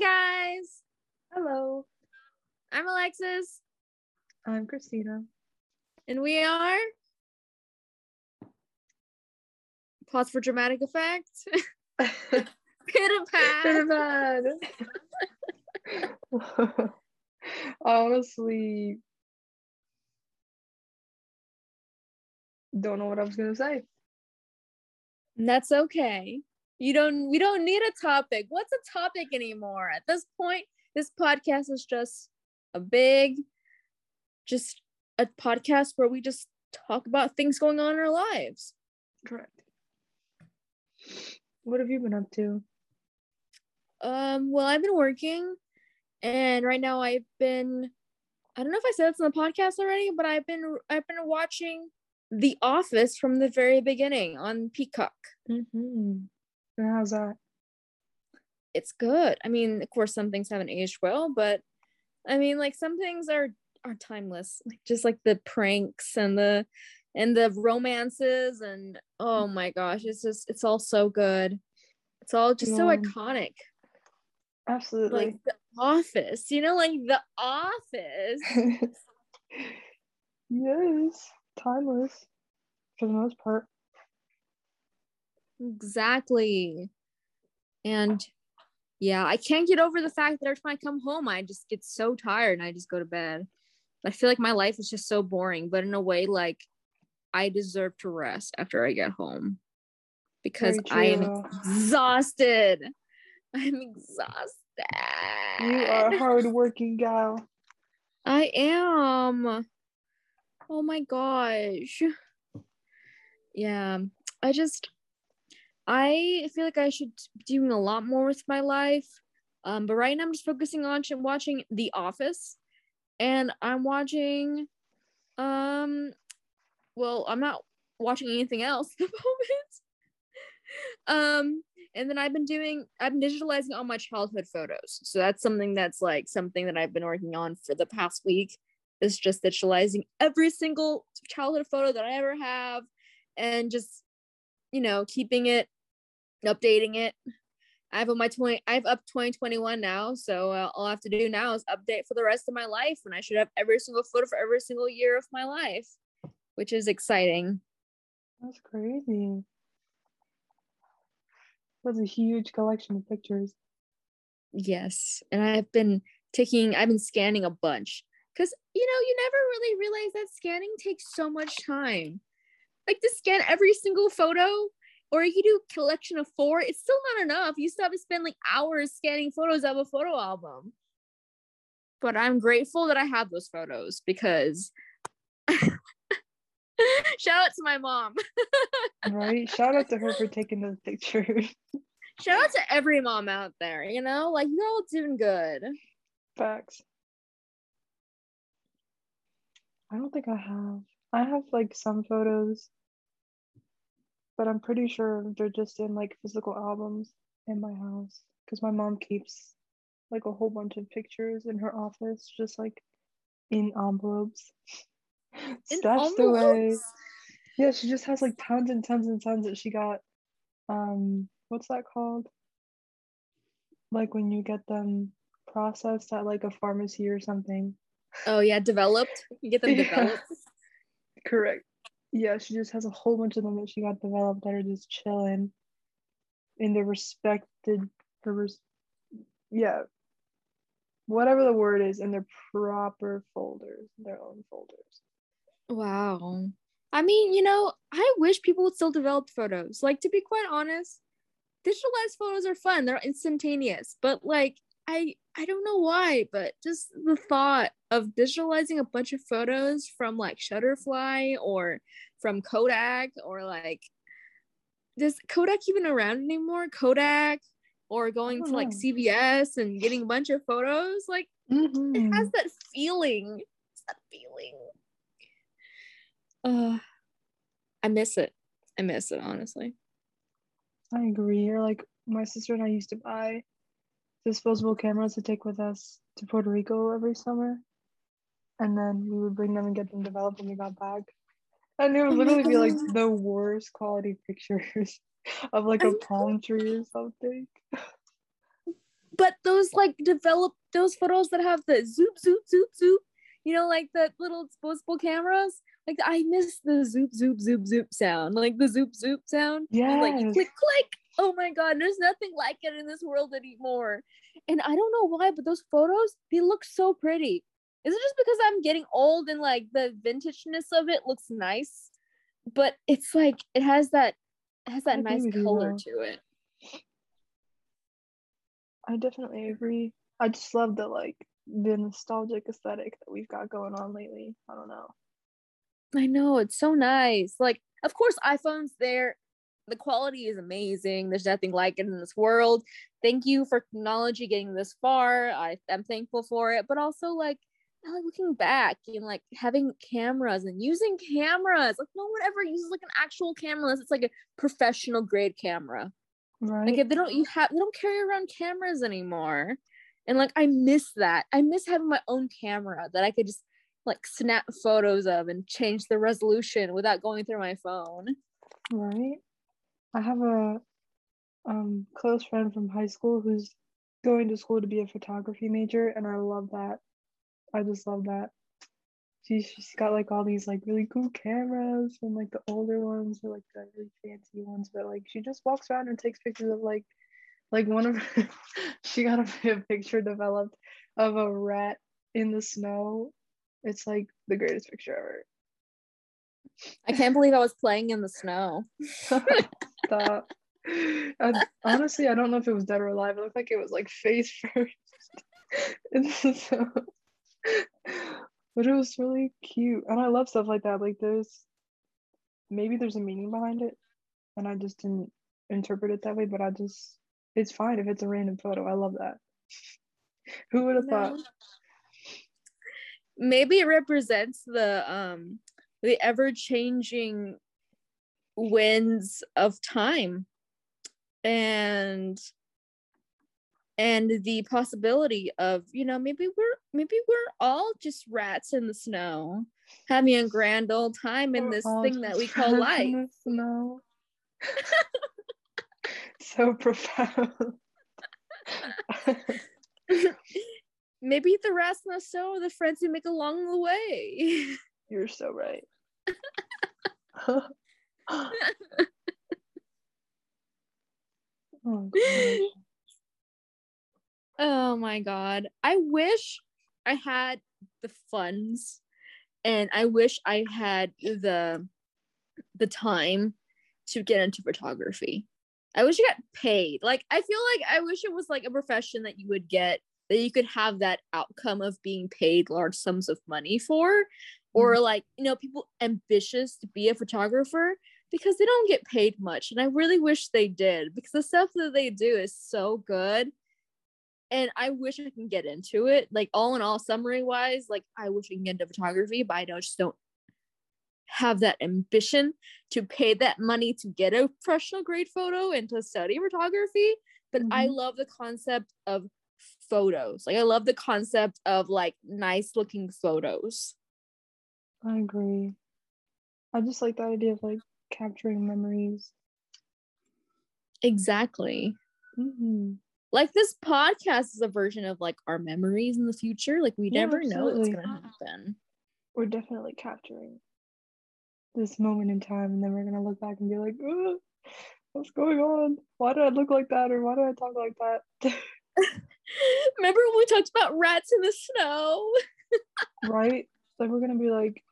Hey guys. Hello. I'm Alexis. I'm Christina. And we are... Pause for dramatic effect. Pit-a-pad. Honestly, don't know what I was gonna say. That's okay. We don't need a topic. What's a topic anymore? At this point, this podcast is just a podcast where we just talk about things going on in our lives. Correct. What have you been up to? Well, I've been working, and right now I don't know if I said this on the podcast already, but I've been watching The Office from the very beginning on Peacock. Mm-hmm. How's that? It's good. I mean, of course, some things haven't aged well, but I mean, like, some things are timeless, like just like the pranks and the romances, and oh my gosh, it's all so good. It's all just so iconic. Absolutely. Like The Office, like The Office. Yes, timeless for the most part. Exactly. And yeah, I can't get over the fact that every time I come home, I just get so tired and I just go to bed. I feel like my life is just so boring, but in a way, like, I deserve to rest after I get home because I am exhausted. I'm exhausted. You are a hardworking gal. I am. Oh my gosh. Yeah. I feel like I should be doing a lot more with my life. But right now I'm just focusing on watching The Office, and I'm watching, well, I'm not watching anything else at the moment. And then I've been digitalizing all my childhood photos. So that's something that I've been working on for the past week, is just digitalizing every single childhood photo that I ever have, and just, keeping it, updating it. I've up 2021 now, so all I have to do now is update for the rest of my life, and I should have every single photo for every single year of my life, which is exciting. That's crazy. That's a huge collection of pictures. Yes, and I've been scanning a bunch, because, you never really realize that scanning takes so much time. Like, to scan every single photo, or you do a collection of 4, it's still not enough. You still have to spend, like, hours scanning photos of a photo album. But I'm grateful that I have those photos, because... Shout out to my mom. Right? Shout out to her for taking those pictures. Shout out to every mom out there, Like, you're all doing good. Facts. I don't think I have. I have, like, some photos, but I'm pretty sure they're just in, like, physical albums in my house, because my mom keeps, like, a whole bunch of pictures in her office, just, like, in envelopes. Stashed away. Yeah, she just has like tons and tons and tons that she got. What's that called? Like when you get them processed at like a pharmacy or something. Oh yeah, developed. You get them developed. Correct. Yeah, she just has a whole bunch of them that she got developed that are just chilling in the whatever the word is, in their proper folders, their own folders. Wow. I mean, I wish people would still develop photos. Like, to be quite honest, digitalized photos are fun. They're instantaneous. But, like, I don't know why, but just the thought of digitalizing a bunch of photos from, like, Shutterfly or from Kodak, or, like, is Kodak even around anymore? Kodak, or going to, like, CVS and getting a bunch of photos. Like, mm-hmm. It has that feeling. It's that feeling. I miss it, honestly. I agree. You're like, my sister and I used to buy disposable cameras to take with us to Puerto Rico every summer, and then we would bring them and get them developed when we got back, and it would literally be like the worst quality pictures of like a palm tree or something. But those like developed, those photos that have the zoop, zoop, zoop, zoop, you know, like the little disposable cameras, like I miss the zoop, zoop, zoop, zoop sound, like the zoop, zoop sound. Yeah. Like click, click. Oh my God, there's nothing like it in this world anymore. And I don't know why, but those photos, they look so pretty. Is it just because I'm getting old and like the vintageness of it looks nice? But it's like, it has that, nice color to it. I definitely agree. I just love the like the nostalgic aesthetic that we've got going on lately. I don't know. I know, it's so nice. Like, of course, iPhone's there. The quality is amazing. There's nothing like it in this world. Thank you for technology getting this far. I'm thankful for it. But also, like, I like looking back and like having cameras and using cameras. Like, no one ever uses like an actual camera unless it's like a professional grade camera. Right. Like if they don't carry around cameras anymore. And like I miss that. I miss having my own camera that I could just like snap photos of and change the resolution without going through my phone. Right. I have a close friend from high school who's going to school to be a photography major, and I love that. I just love that. She's got like all these like really cool cameras, and like the older ones are like the really fancy ones, but like she just walks around and takes pictures of like one of her she got a picture developed of a rat in the snow. It's like the greatest picture ever. I can't believe I was playing in the snow. Stop. Honestly, I don't know if it was dead or alive. It looked like it was like face first in the snow. But it was really cute, and I love stuff like that. Like there's a meaning behind it, and I just didn't interpret it that way, but it's fine if it's a random photo. I love that. Who would have thought? Maybe it represents the ever-changing winds of time and the possibility of, you know, maybe we're all just rats in the snow, having a grand old time in this thing that we call life. Snow. So profound. Maybe the rats in the snow are the friends you make along the way. You're so right. Oh, God. Oh my God. I wish I had the funds, and I wish I had the time to get into photography. I wish I got paid. Like, I feel like I wish it was like a profession that you would get, that you could have that outcome of being paid large sums of money for, or like, you know, people ambitious to be a photographer, because they don't get paid much. And I really wish they did, because the stuff that they do is so good. And I wish I can get into it. Like, all in all, summary wise, like I wish I can get into photography, but I just don't have that ambition to pay that money to get a professional grade photo and to study photography. But I love the concept of photos. Like, I love the concept of like nice looking photos. I agree. I just like the idea of like capturing memories. Exactly. Like, this podcast is a version of like our memories in the future. Like, we never know what's gonna happen. We're definitely capturing this moment in time, and then we're gonna look back and be like, oh, what's going on? Why did I look like that? Or why did I talk like that? Remember when we talked about rats in the snow? Right? Like, we're gonna be like,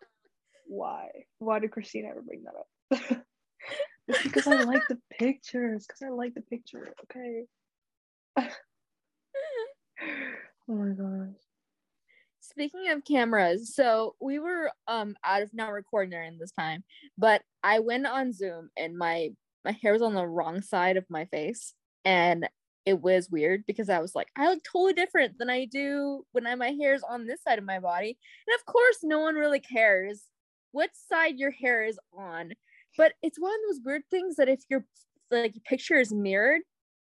why? Why did Christina ever bring that up? It's because I like the pictures. Because I like the picture. Okay. Oh my gosh. Speaking of cameras, so we were out of not recording during this time, but I went on Zoom and my hair was on the wrong side of my face, and it was weird because I was like, I look totally different than I do when my hair's on this side of my body. And of course no one really cares what side your hair is on, but it's one of those weird things that if your like picture is mirrored,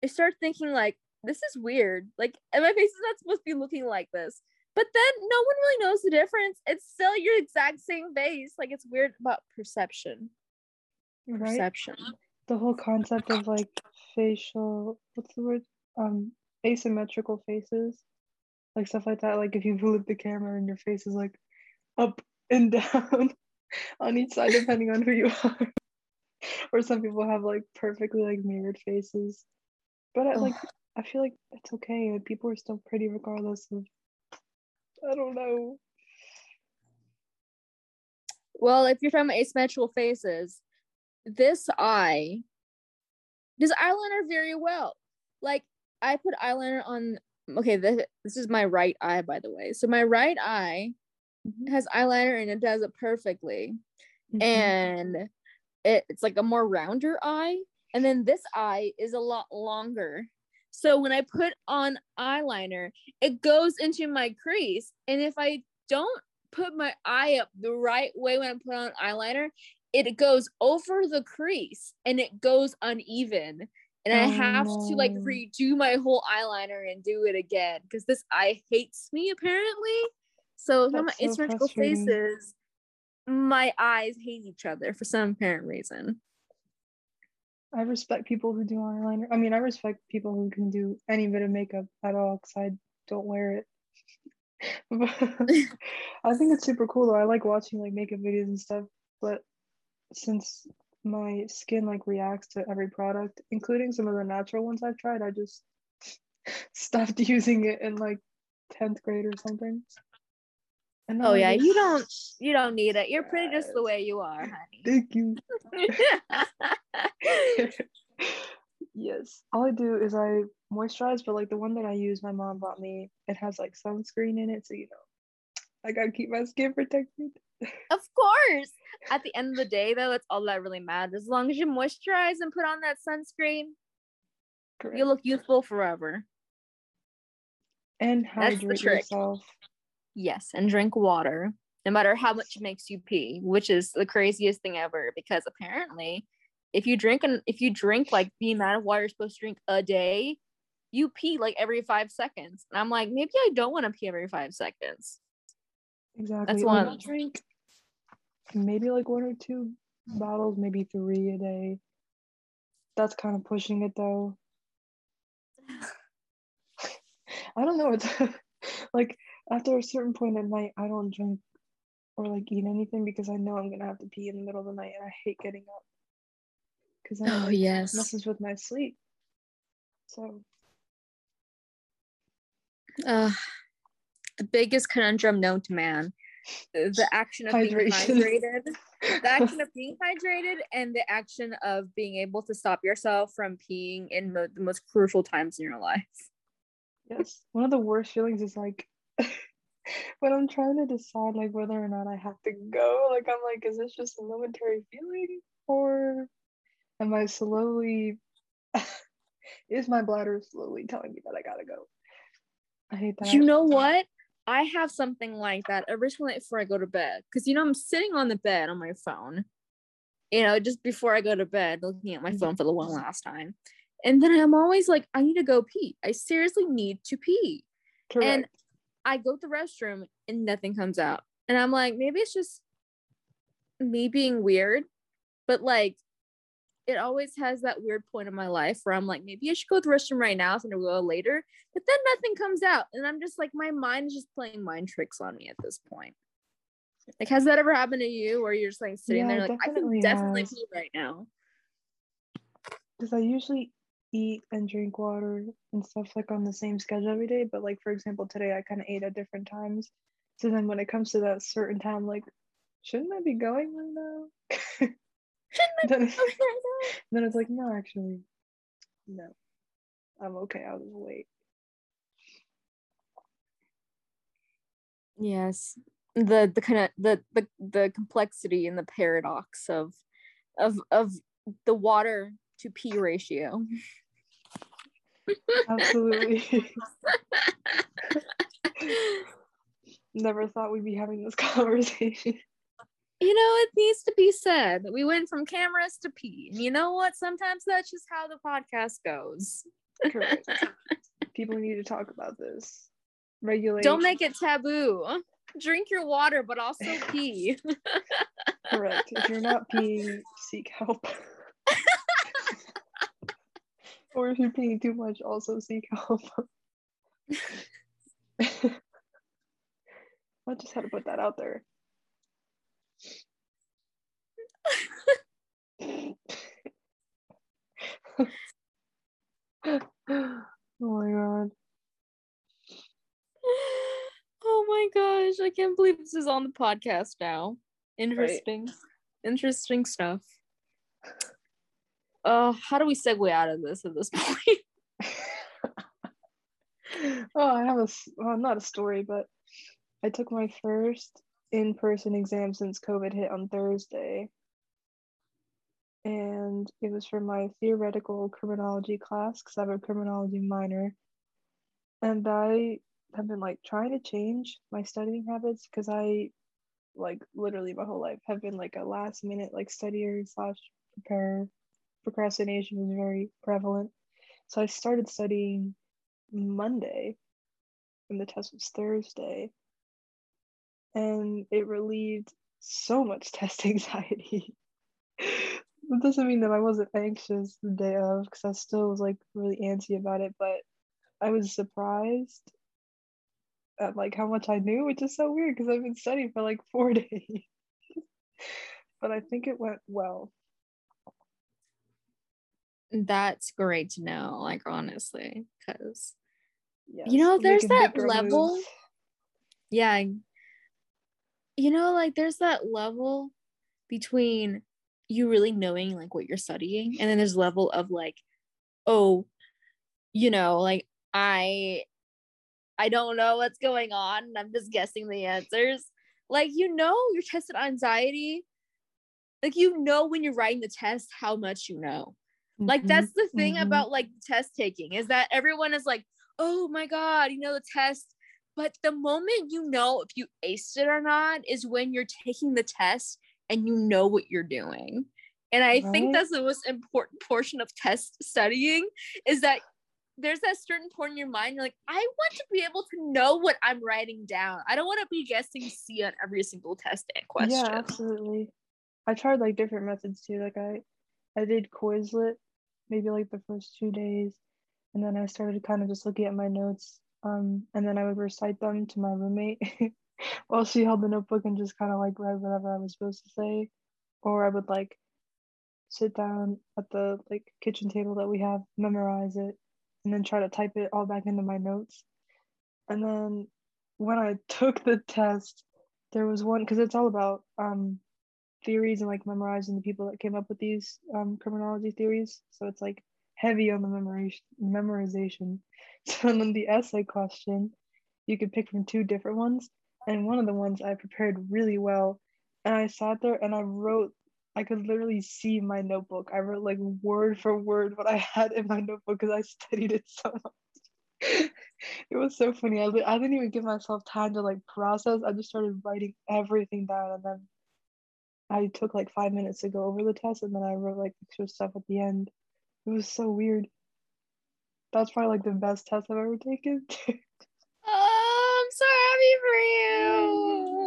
you start thinking like, this is weird. Like, my face is not supposed to be looking like this. But then no one really knows the difference. It's still your exact same face. Like, it's weird about perception. Right? Perception. The whole concept of like facial, what's the word? asymmetrical faces, like stuff like that. Like if you flip the camera and your face is like up and down on each side depending on who you are. Or some people have like perfectly like mirrored faces, but I feel like it's okay. People are still pretty regardless of, I don't know. Well, if you're talking about asymmetrical faces, does eyeliner very well. Like I put eyeliner on, okay, this is my right eye, by the way. So my right eye has eyeliner and it does it perfectly. Mm-hmm. And it's like a more rounder eye. And then this eye is a lot longer. So when I put on eyeliner, it goes into my crease. And if I don't put my eye up the right way when I put on eyeliner, it goes over the crease and it goes uneven. And I have to like redo my whole eyeliner and do it again because this eye hates me apparently. So from my asymmetrical faces, my eyes hate each other for some apparent reason. I respect people who do eyeliner. I mean, I respect people who can do any bit of makeup at all because I don't wear it. But I think it's super cool though. I like watching like makeup videos and stuff, but since my skin like reacts to every product, including some of the natural ones I've tried, I just stopped using it in like 10th grade or something. And oh yeah, you don't need it. You're pretty just the way you are, honey. Thank you. Yes. All I do is I moisturize, but like the one that I use, my mom bought me. It has like sunscreen in it, so you know, I gotta keep my skin protected. Of course. At the end of the day, though, that's all that really matters. As long as you moisturize and put on that sunscreen, correct, you look youthful forever. And hydrate yourself. Yes, and drink water, no matter how much it makes you pee, which is the craziest thing ever. Because apparently, if you drink like the amount of water you're supposed to drink a day, you pee like every 5 seconds. And I'm like, maybe I don't want to pee every 5 seconds. Exactly. That's one. I drink maybe like 1 or 2 bottles, maybe 3 a day. That's kind of pushing it though. I don't know. It's like, after a certain point at night, I don't drink or like eat anything because I know I'm gonna have to pee in the middle of the night, and I hate getting up because it messes with my sleep. So, the biggest conundrum known to man: the action of being hydrated, the action of being hydrated, and the action of being able to stop yourself from peeing in the most crucial times in your life. Yes, one of the worst feelings is like, when I'm trying to decide like whether or not I have to go, like I'm like, is this just a momentary feeling, or am I slowly is my bladder slowly telling me that I gotta go? I hate that. You know what, I have something like that every single night before I go to bed, because you know I'm sitting on the bed on my phone, you know, just before I go to bed, looking at my phone for the one last time, and then I'm always like, I need to go pee, I seriously need to pee. Correct. And I go to the restroom and nothing comes out. And I'm like, maybe it's just me being weird, but like it always has that weird point in my life where I'm like, maybe I should go to the restroom right now, so I'm gonna go later, but then nothing comes out. And I'm just like, my mind is just playing mind tricks on me at this point. Like, has that ever happened to you where you're just like sitting there like, I can definitely pee right now? Because I usually eat and drink water and stuff like on the same schedule every day, but like for example today I kind of ate at different times, so then when it comes to that certain time, like, shouldn't I be going right now? Then it's like, no, actually no, I'm okay, I'll just wait. Yes, the kind of the complexity and the paradox of the water to pee ratio. Absolutely. Never thought we'd be having this conversation. You know, it needs to be said. We went from cameras to pee. You know what? Sometimes that's just how the podcast goes. Correct. People need to talk about this. Regulate. Don't make it taboo. Drink your water, but also pee. Correct. If you're not peeing, seek help. Or if you're paying too much, also seek help. I just had to put that out there. Oh my god. Oh my gosh, I can't believe this is on the podcast now. Interesting. Right. Interesting stuff. How do we segue out of this at this point? Not a story, but I took my first in-person exam since COVID hit on Thursday. And it was for my theoretical criminology class, because I have a criminology minor. And I have been, trying to change my studying habits, because I, literally my whole life have been, a last-minute, studier/preparer. Procrastination was very prevalent. So I started studying Monday, and the test was Thursday. And it relieved so much test anxiety. It doesn't mean that I wasn't anxious the day of, because I still was really antsy about it, but I was surprised at how much I knew, which is so weird because I've been studying for 4 days. But I think it went well. That's great to know, honestly, because yes, there's that level moves. Yeah, there's that level between you really knowing what you're studying, and then there's a level of I don't know what's going on and I'm just guessing the answers. You're tested on anxiety, when you're writing the test how much you know. That's the thing about test taking, is that everyone is oh my god, the test. But the moment if you aced it or not is when you're taking the test and what you're doing. And I think that's the most important portion of test studying, is that there's that certain point in your mind, you're I want to be able to know what I'm writing down. I don't want to be guessing C on every single test and question. Yeah, absolutely. I tried different methods too. I did Quizlet maybe the first 2 days, and then I started kind of just looking at my notes, and then I would recite them to my roommate while she held the notebook and just kind of read whatever I was supposed to say. Or I would sit down at the kitchen table that we have, memorize it, and then try to type it all back into my notes. And then when I took the test, there was one, because it's all about theories and memorizing the people that came up with these criminology theories, so it's heavy on the memorization. So then the essay question, you could pick from 2 different ones, and one of the ones I prepared really well, and I sat there and I wrote, I could literally see my notebook, I wrote word for word what I had in my notebook because I studied it so much. It was so funny. I didn't even give myself time to process. I just started writing everything down, and then I took 5 minutes to go over the test, and then I wrote extra stuff at the end. It was so weird. That's probably the best test I've ever taken. Oh, I'm so happy for you.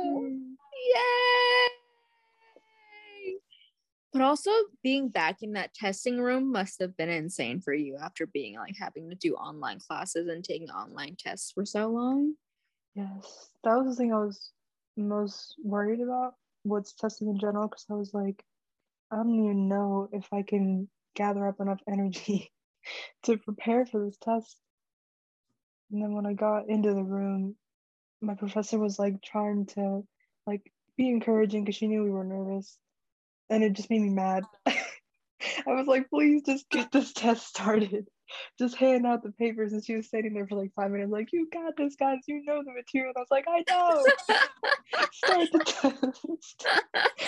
Yay! But also being back in that testing room must have been insane for you after being having to do online classes and taking online tests for so long. Yes, that was the thing I was most worried about. What's testing in general, because I was I don't even know if I can gather up enough energy to prepare for this test. And then when I got into the room, my professor was trying to be encouraging because she knew we were nervous, and it just made me mad. I was please just get this test started, just hand out the papers. And she was standing there for 5 minutes you got this, guys, you know the material. And I was I know. Start the test.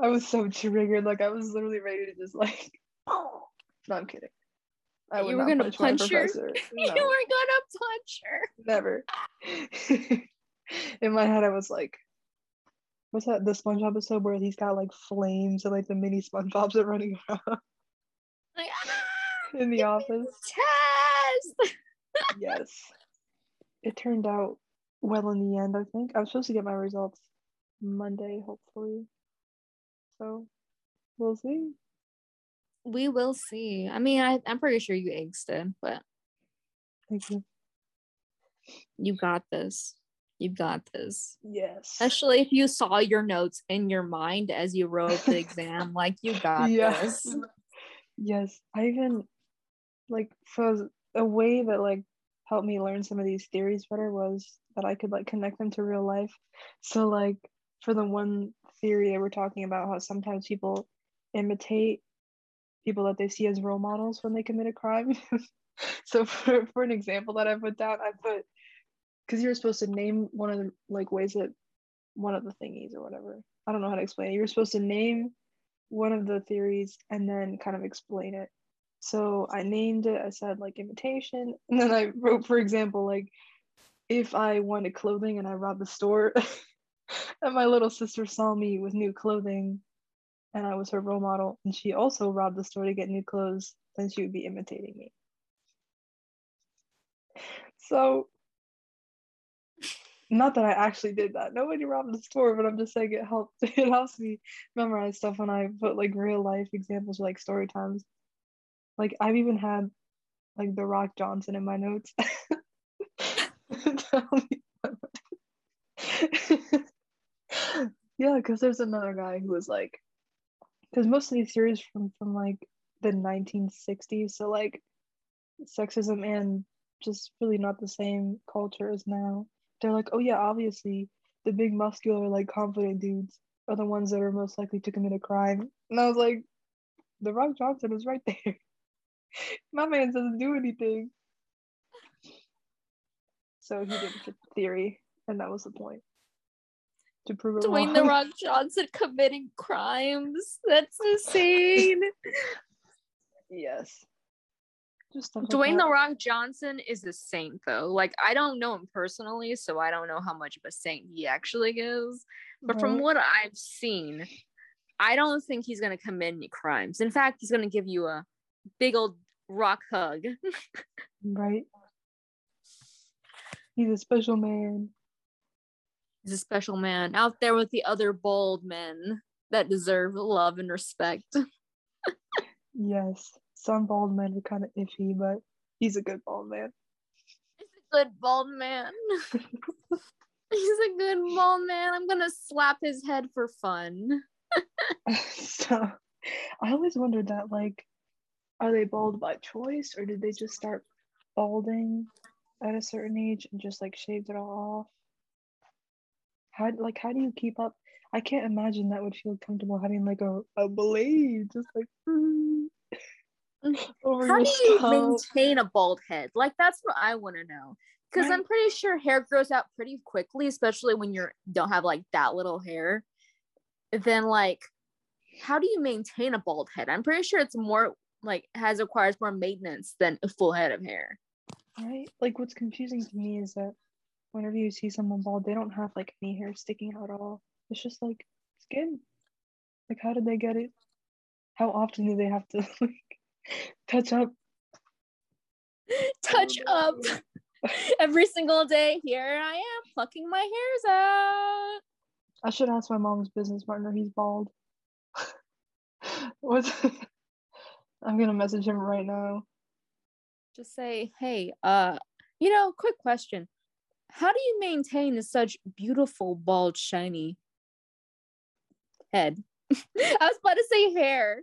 I was so triggered, I was literally ready to just no, I'm kidding. I would not punch her. No. You were gonna punch her. Never. In my head I was what's that, the SpongeBob episode where he's got flames and the mini SpongeBobs are running around in the office. Test. Yes. It turned out well in the end, I think. I'm supposed to get my results Monday, hopefully. So, we'll see. We will see. I mean, I'm pretty sure you aced it, but thank you. You got this. You got this. Yes. Especially if you saw your notes in your mind as you wrote the exam. Like, you got this. Yes. I even, like, for a way that, like, helped me learn some of these theories better was that I could, like, connect them to real life. So, like, for the one theory they were talking about, how sometimes people imitate people that they see as role models when they commit a crime. So for an example that I put down, I put, because you were supposed to name one of the, like, ways that one of the thingies or whatever. I don't know how to explain it. You were supposed to name one of the theories and then kind of explain it. So I named it, I said, like, imitation. And then I wrote, for example, like, if I wanted clothing and I robbed the store and my little sister saw me with new clothing and I was her role model and she also robbed the store to get new clothes, then she would be imitating me. So, not that I actually did that. Nobody robbed the store, but I'm just saying it helped. It helps me memorize stuff when I put, like, real life examples, like story times. Like, I've even had, like, The Rock Johnson in my notes. Yeah, because there's another guy who was like, because most of these series from like the 1960s, so like sexism and just really not the same culture as now. They're like, oh yeah, obviously the big muscular, like, confident dudes are the ones that are most likely to commit a crime. And I was like, The Rock Johnson is right there. My man doesn't do anything. So he didn't get the theory, and that was the point. To prove it wrong. The Rock Johnson committing crimes. That's insane. Yes. Dwayne The Rock Johnson is a saint, though. Like, I don't know him personally, so I don't know how much of a saint he actually is. But from what I've seen, I don't think he's going to commit any crimes. In fact, he's going to give you a big old rock hug. Right. He's a special man. He's a special man out there with the other bold men that deserve love and respect. Yes. Some bald men are kind of iffy, but he's a good bald man. He's a good bald man. He's a good bald man. I'm gonna slap his head for fun. So, I always wondered that, like, are they bald by choice, or did they just start balding at a certain age and just, like, shaved it all off? How do you keep up? I can't imagine that would feel comfortable having, like, a blade just, like, how do you maintain a bald head? Like, that's what I want to know, because I'm pretty sure hair grows out pretty quickly, especially when you don't have, like, that little hair. Then, like, how do you maintain a bald head? I'm pretty sure it's more, like, requires more maintenance than a full head of hair, right? Like, what's confusing to me is that whenever you see someone bald, they don't have, like, any hair sticking out at all. It's just, like, skin. Like, how did they get it? How often do they have to, like, touch up every single day? Here I am plucking my hairs out. I should ask my mom's business partner. He's bald. I'm gonna message him right now. Just say, hey, quick question, how do you maintain such beautiful bald shiny head? I was about to say hair.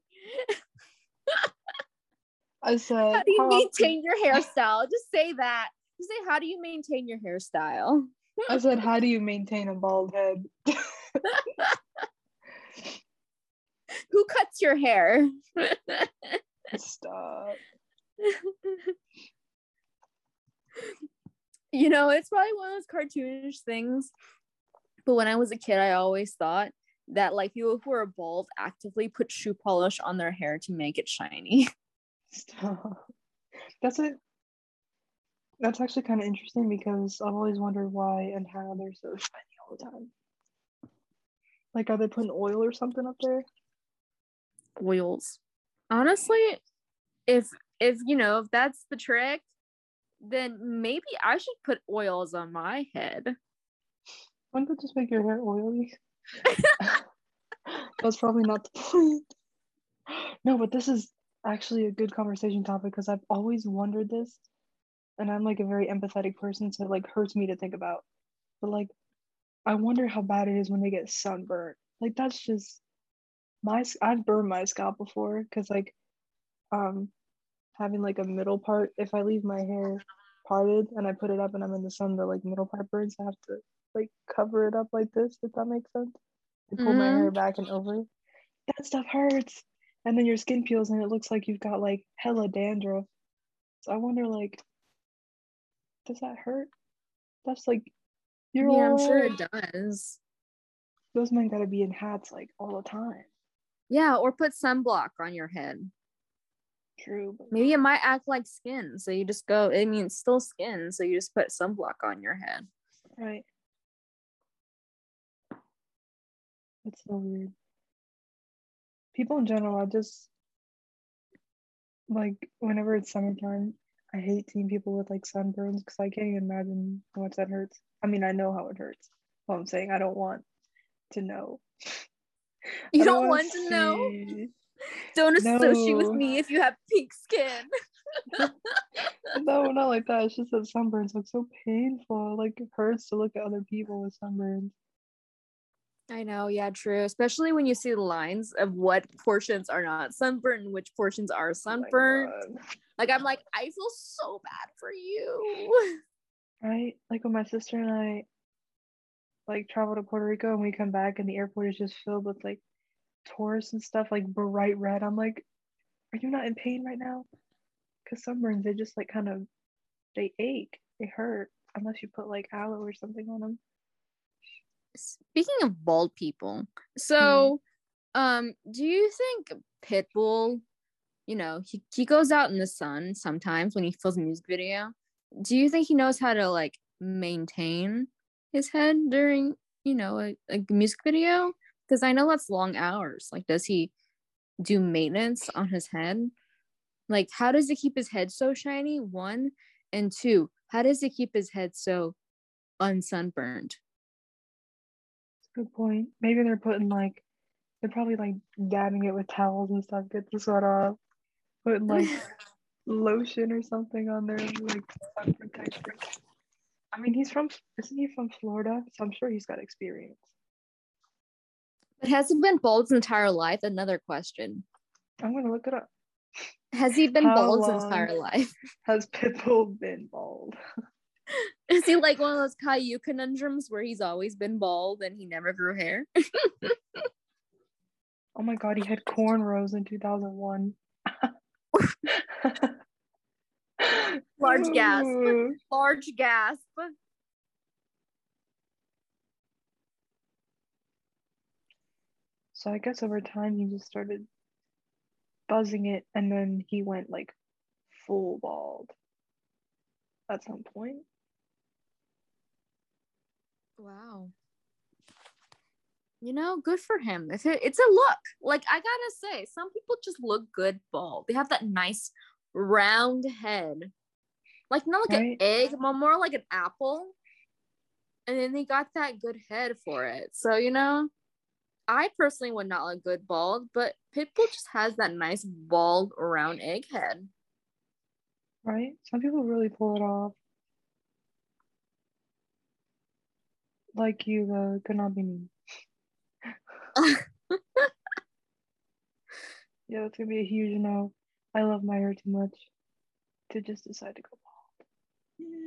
I said, how do you maintain your hairstyle? Just say that. Just say, how do you maintain your hairstyle? I said, how do you maintain a bald head? Who cuts your hair? Stop. You know, it's probably one of those cartoonish things, but when I was a kid, I always thought that, like, people who are bald actively put shoe polish on their hair to make it shiny. Stop. That's actually kind of interesting, because I've always wondered why and how they're so shiny all the time. Like, are they putting oil or something up there? Oils. Honestly, if that's the trick, then maybe I should put oils on my head. Wouldn't that just make your hair oily? That's probably not the point. No, but this is actually a good conversation topic because I've always wondered this, and I'm like a very empathetic person, so it like hurts me to think about. But like, I wonder how bad it is when they get sunburned. Like that's just my. I've burned my scalp before because like, having like a middle part. If I leave my hair parted and I put it up and I'm in the sun, the like middle part burns. I have to like cover it up like this. If that makes sense. I pull my hair back and over. That stuff hurts. And then your skin peels and it looks like you've got like hella dandruff. So I wonder like, does that hurt? That's like, you're yeah, I'm sure it does. Those men gotta be in hats like all the time. Yeah, or put sunblock on your head. True. But maybe it might act like skin. So you just go, I mean, it's still skin. So you just put sunblock on your head. Right. It's so weird. People in general, I just, like, whenever it's summertime, I hate seeing people with, like, sunburns because I can't even imagine how much that hurts. I mean, I know how it hurts. Well, I'm saying I don't want to know. You don't want to know? Don't associate with me if you have pink skin. No, not like that. It's just that sunburns look so painful. Like, it hurts to look at other people with sunburns. I know, yeah, true. Especially when you see the lines of what portions are not sunburned and which portions are sunburned. Oh like, I'm like, I feel so bad for you. Right? Like, when my sister and I, like, travel to Puerto Rico and we come back and the airport is just filled with, like, tourists and stuff, like, bright red. I'm like, are you not in pain right now? Because sunburns, they just, like, kind of, they ache. They hurt. Unless you put, like, aloe or something on them. Speaking of bald people, so do you think Pitbull, you know, he goes out in the sun sometimes when he films a music video. Do you think he knows how to like maintain his head during, you know, a music video? Because I know that's long hours. Like, does he do maintenance on his head? Like, how does he keep his head so shiny? One, and two, how does he keep his head so unsunburned? Good point. Maybe they're putting like, they're probably like dabbing it with towels and stuff, get the sweat off, putting like lotion or something on there, like sun protection. I mean, isn't he from Florida? So I'm sure he's got experience. But has he been bald his entire life? Another question. I'm gonna look it up. Has he been bald his entire life? Has Pitbull been bald? Is he like one of those Haikyuu conundrums where he's always been bald and he never grew hair? Oh my god, he had cornrows in 2001. Large gasp. Large gasp. So I guess over time he just started buzzing it and then he went like full bald at some point. Wow. You know, good for him. It's a look. Like, I gotta say, some people just look good bald. They have that nice round head. Like, not like an egg, but more like an apple. And then they got that good head for it. So, you know, I personally would not look good bald, but Pitbull just has that nice bald round egg head. Right? Some people really pull it off. Like you, could not be me. Yeah, that's gonna be a huge no. I love my hair too much to just decide to go bald. Yeah.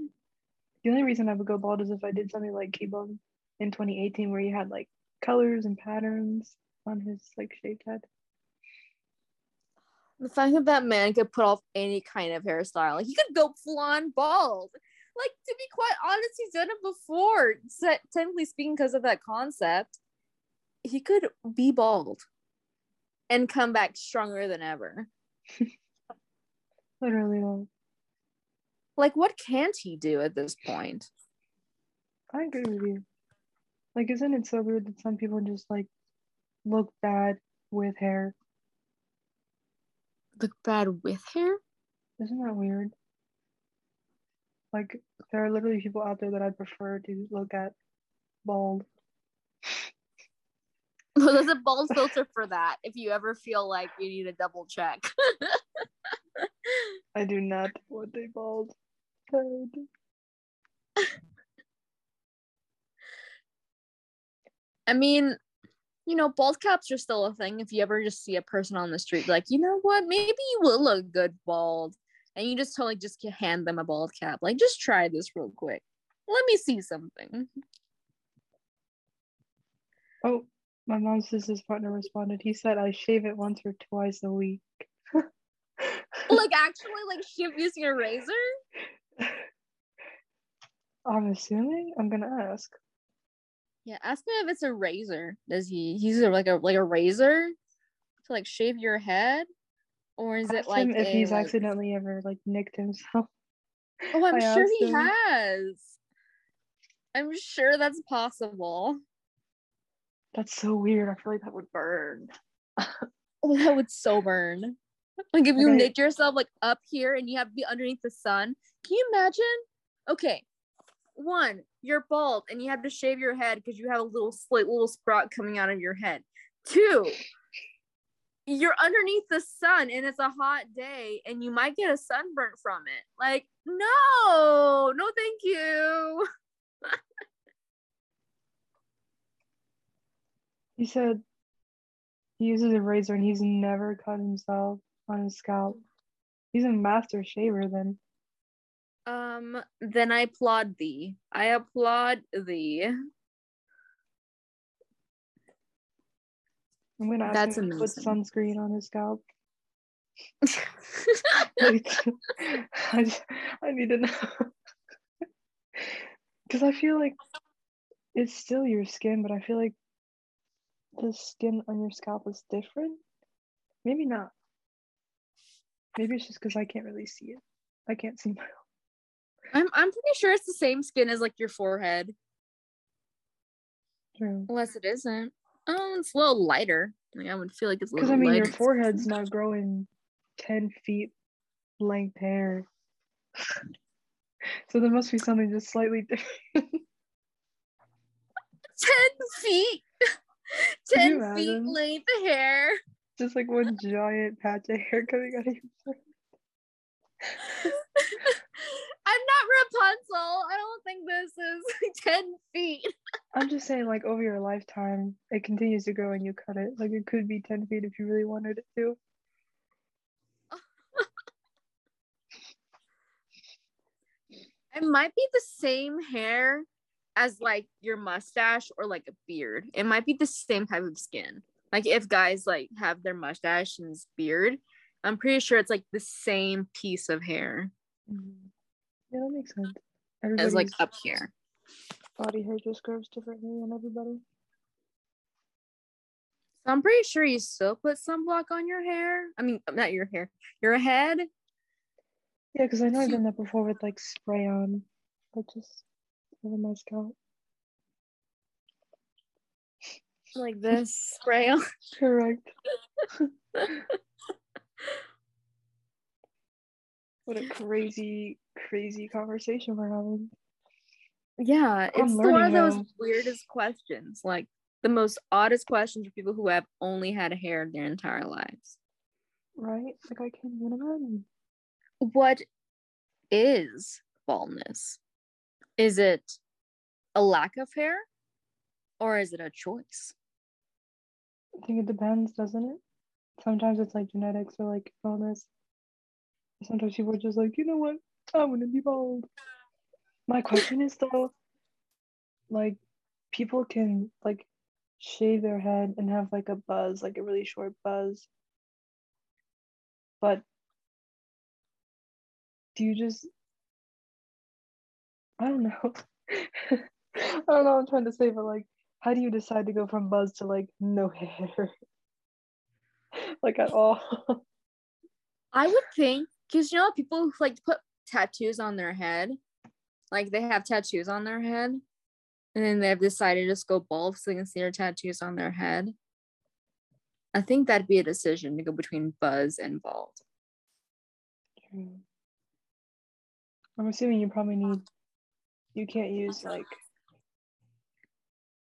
The only reason I would go bald is if I did something like Kibum in 2018 where he had like colors and patterns on his like shaved head. The fact that that man could put off any kind of hairstyle, like he could go full-on bald. Like, to be quite honest, he's done it before. Technically speaking, because of that concept, he could be bald and come back stronger than ever. Literally. Not. Like, what can't he do at this point? I agree with you. Like, isn't it so weird that some people just, like, look bad with hair? Look bad with hair? Isn't that weird? Like, there are literally people out there that I'd prefer to look at bald. Well, there's a bald filter for that if you ever feel like you need a double check. I do not what they bald said. I mean, you know, bald caps are still a thing. If you ever just see a person on the street, like, you know what, maybe you will look good bald, and you just totally just hand them a bald cap, like, just try this real quick. Let me see something. Oh, my mom's sister's partner responded. He said, "I shave it once or twice a week." Like, actually, like, shave using a razor? I'm assuming. I'm gonna ask. Yeah, ask him if it's a razor. Does he use like a razor to like shave your head, or is it like if he's accidentally ever like nicked himself? Oh, I'm sure he has. I'm sure that's possible. That's so weird. I feel like that would burn. Oh, that would so burn. Like, if you nick yourself like up here and you have to be underneath the sun, can you imagine? Okay, one, you're bald and you have to shave your head because you have a little slight little sprout coming out of your head. Two, you're underneath the sun and it's a hot day and you might get a sunburn from it. Like, no, thank you. He said he uses a razor and he's never cut himself on his scalp. He's a master shaver then. Then I applaud thee. I applaud thee. I'm gonna ask him to put sunscreen on his scalp. Like, I need to know. Because I feel like it's still your skin, but I feel like the skin on your scalp is different. Maybe not. Maybe it's just because I can't really see it. I can't see my own. I'm pretty sure it's the same skin as like your forehead. True. Unless it isn't. Oh, it's a little lighter. Like, I would feel like it's a little lighter. Because, I mean, lighter. Your forehead's not growing 10 feet length hair. So there must be something just slightly different. 10 feet! 10 feet length hair. Just like one giant patch of hair coming out of your forehead. I'm not Rapunzel. I don't think this is 10 feet. I'm just saying, like, over your lifetime, it continues to grow and you cut it. Like, it could be 10 feet if you really wanted it to. It might be the same hair as, like, your mustache or, like, a beard. It might be the same type of skin. Like, if guys, like, have their mustache and beard, I'm pretty sure it's, like, the same piece of hair. Mm-hmm. Yeah, that makes sense. It's like up here. Body hair just grows differently on everybody. So I'm pretty sure you still put sunblock on your hair. I mean, not your hair, your head. Yeah, because I know I've done that before with like spray on, but just over my scalp. Like this spray on. Correct. What a crazy conversation we're having. Yeah, it's one of those weirdest questions, like the most oddest questions for people who have only had hair their entire lives. Right? Like, I can't even imagine. What is baldness? Is it a lack of hair or is it a choice? I think it depends, doesn't it? Sometimes it's like genetics or like illness. Sometimes people are just like, you know what? I want to be bald. My question is though, like, people can like shave their head and have like a buzz, like a really short buzz. But do you just, I don't know. I don't know what I'm trying to say, but like, how do you decide to go from buzz to like no hair? Like, at all? I would think, because you know people who like to put tattoos on their head, like they have tattoos on their head, and then they've decided to just go bald so they can see their tattoos on their head. I think that'd be a decision to go between buzz and bald. True. I'm assuming you can't use like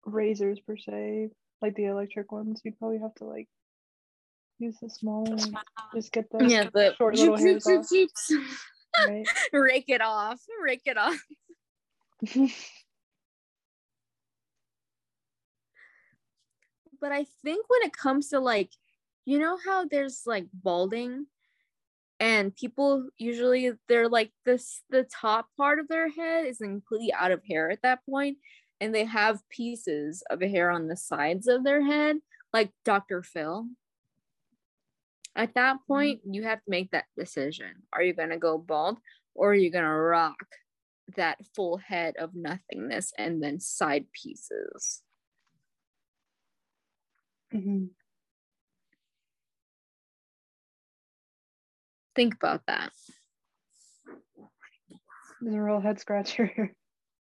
razors per se, like the electric ones. You'd probably have to like Use the smaller one. Just get the short little hairs off. Right. Rake it off. Rake it off. But I think when it comes to, like, you know how there's like balding and people usually they're like this, the top part of their head is completely out of hair at that point, and they have pieces of hair on the sides of their head, like Dr. Phil. At that point, you have to make that decision. Are you going to go bald, or are you going to rock that full head of nothingness and then side pieces? Mm-hmm. Think about that. This is a real head scratcher.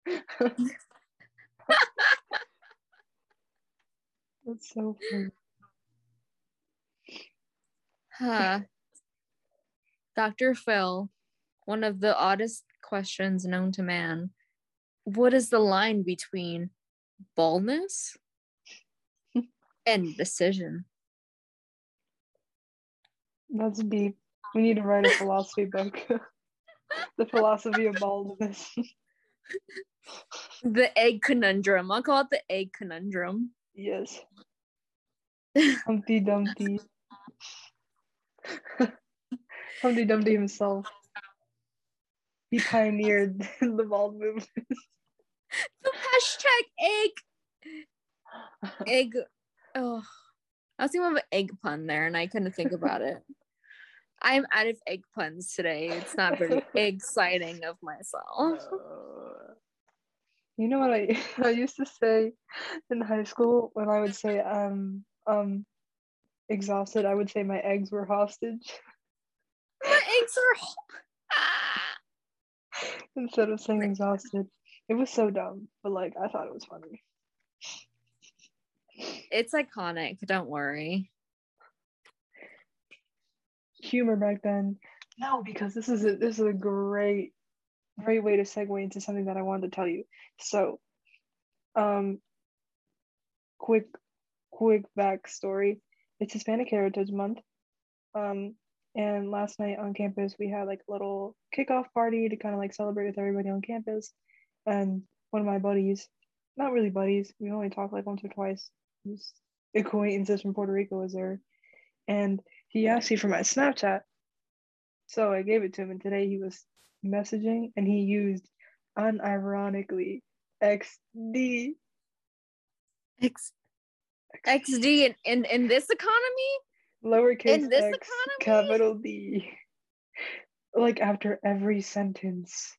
That's so funny. Huh. Dr. Phil, one of the oddest questions known to man. What is the line between baldness and decision? That's deep. We need to write a philosophy book. The philosophy of baldness. The egg conundrum. I'll call it the egg conundrum. Yes. Humpty Dumpty. Humpty Dumpty himself. He pioneered the bald movement. The hashtag egg. Egg. Oh, I was thinking of an egg pun there, and I couldn't think about it. I'm out of egg puns today. It's not very exciting of myself. You know what I used to say in high school when I would say exhausted, I would say my eggs were hostage. My eggs are instead of saying exhausted. It was so dumb, but like I thought it was funny. It's iconic, don't worry. Humor back then. No, because this is a great way to segue into something that I wanted to tell you. So quick backstory. It's Hispanic Heritage Month, and last night on campus we had like a little kickoff party to kind of like celebrate with everybody on campus. And one of my buddies, not really buddies, we only talked like once or twice, his acquaintances from Puerto Rico was there, and he asked me for my Snapchat, so I gave it to him. And today he was messaging, and he used unironically XD in this economy? Lowercase in this x, economy? Capital D. Like after every sentence.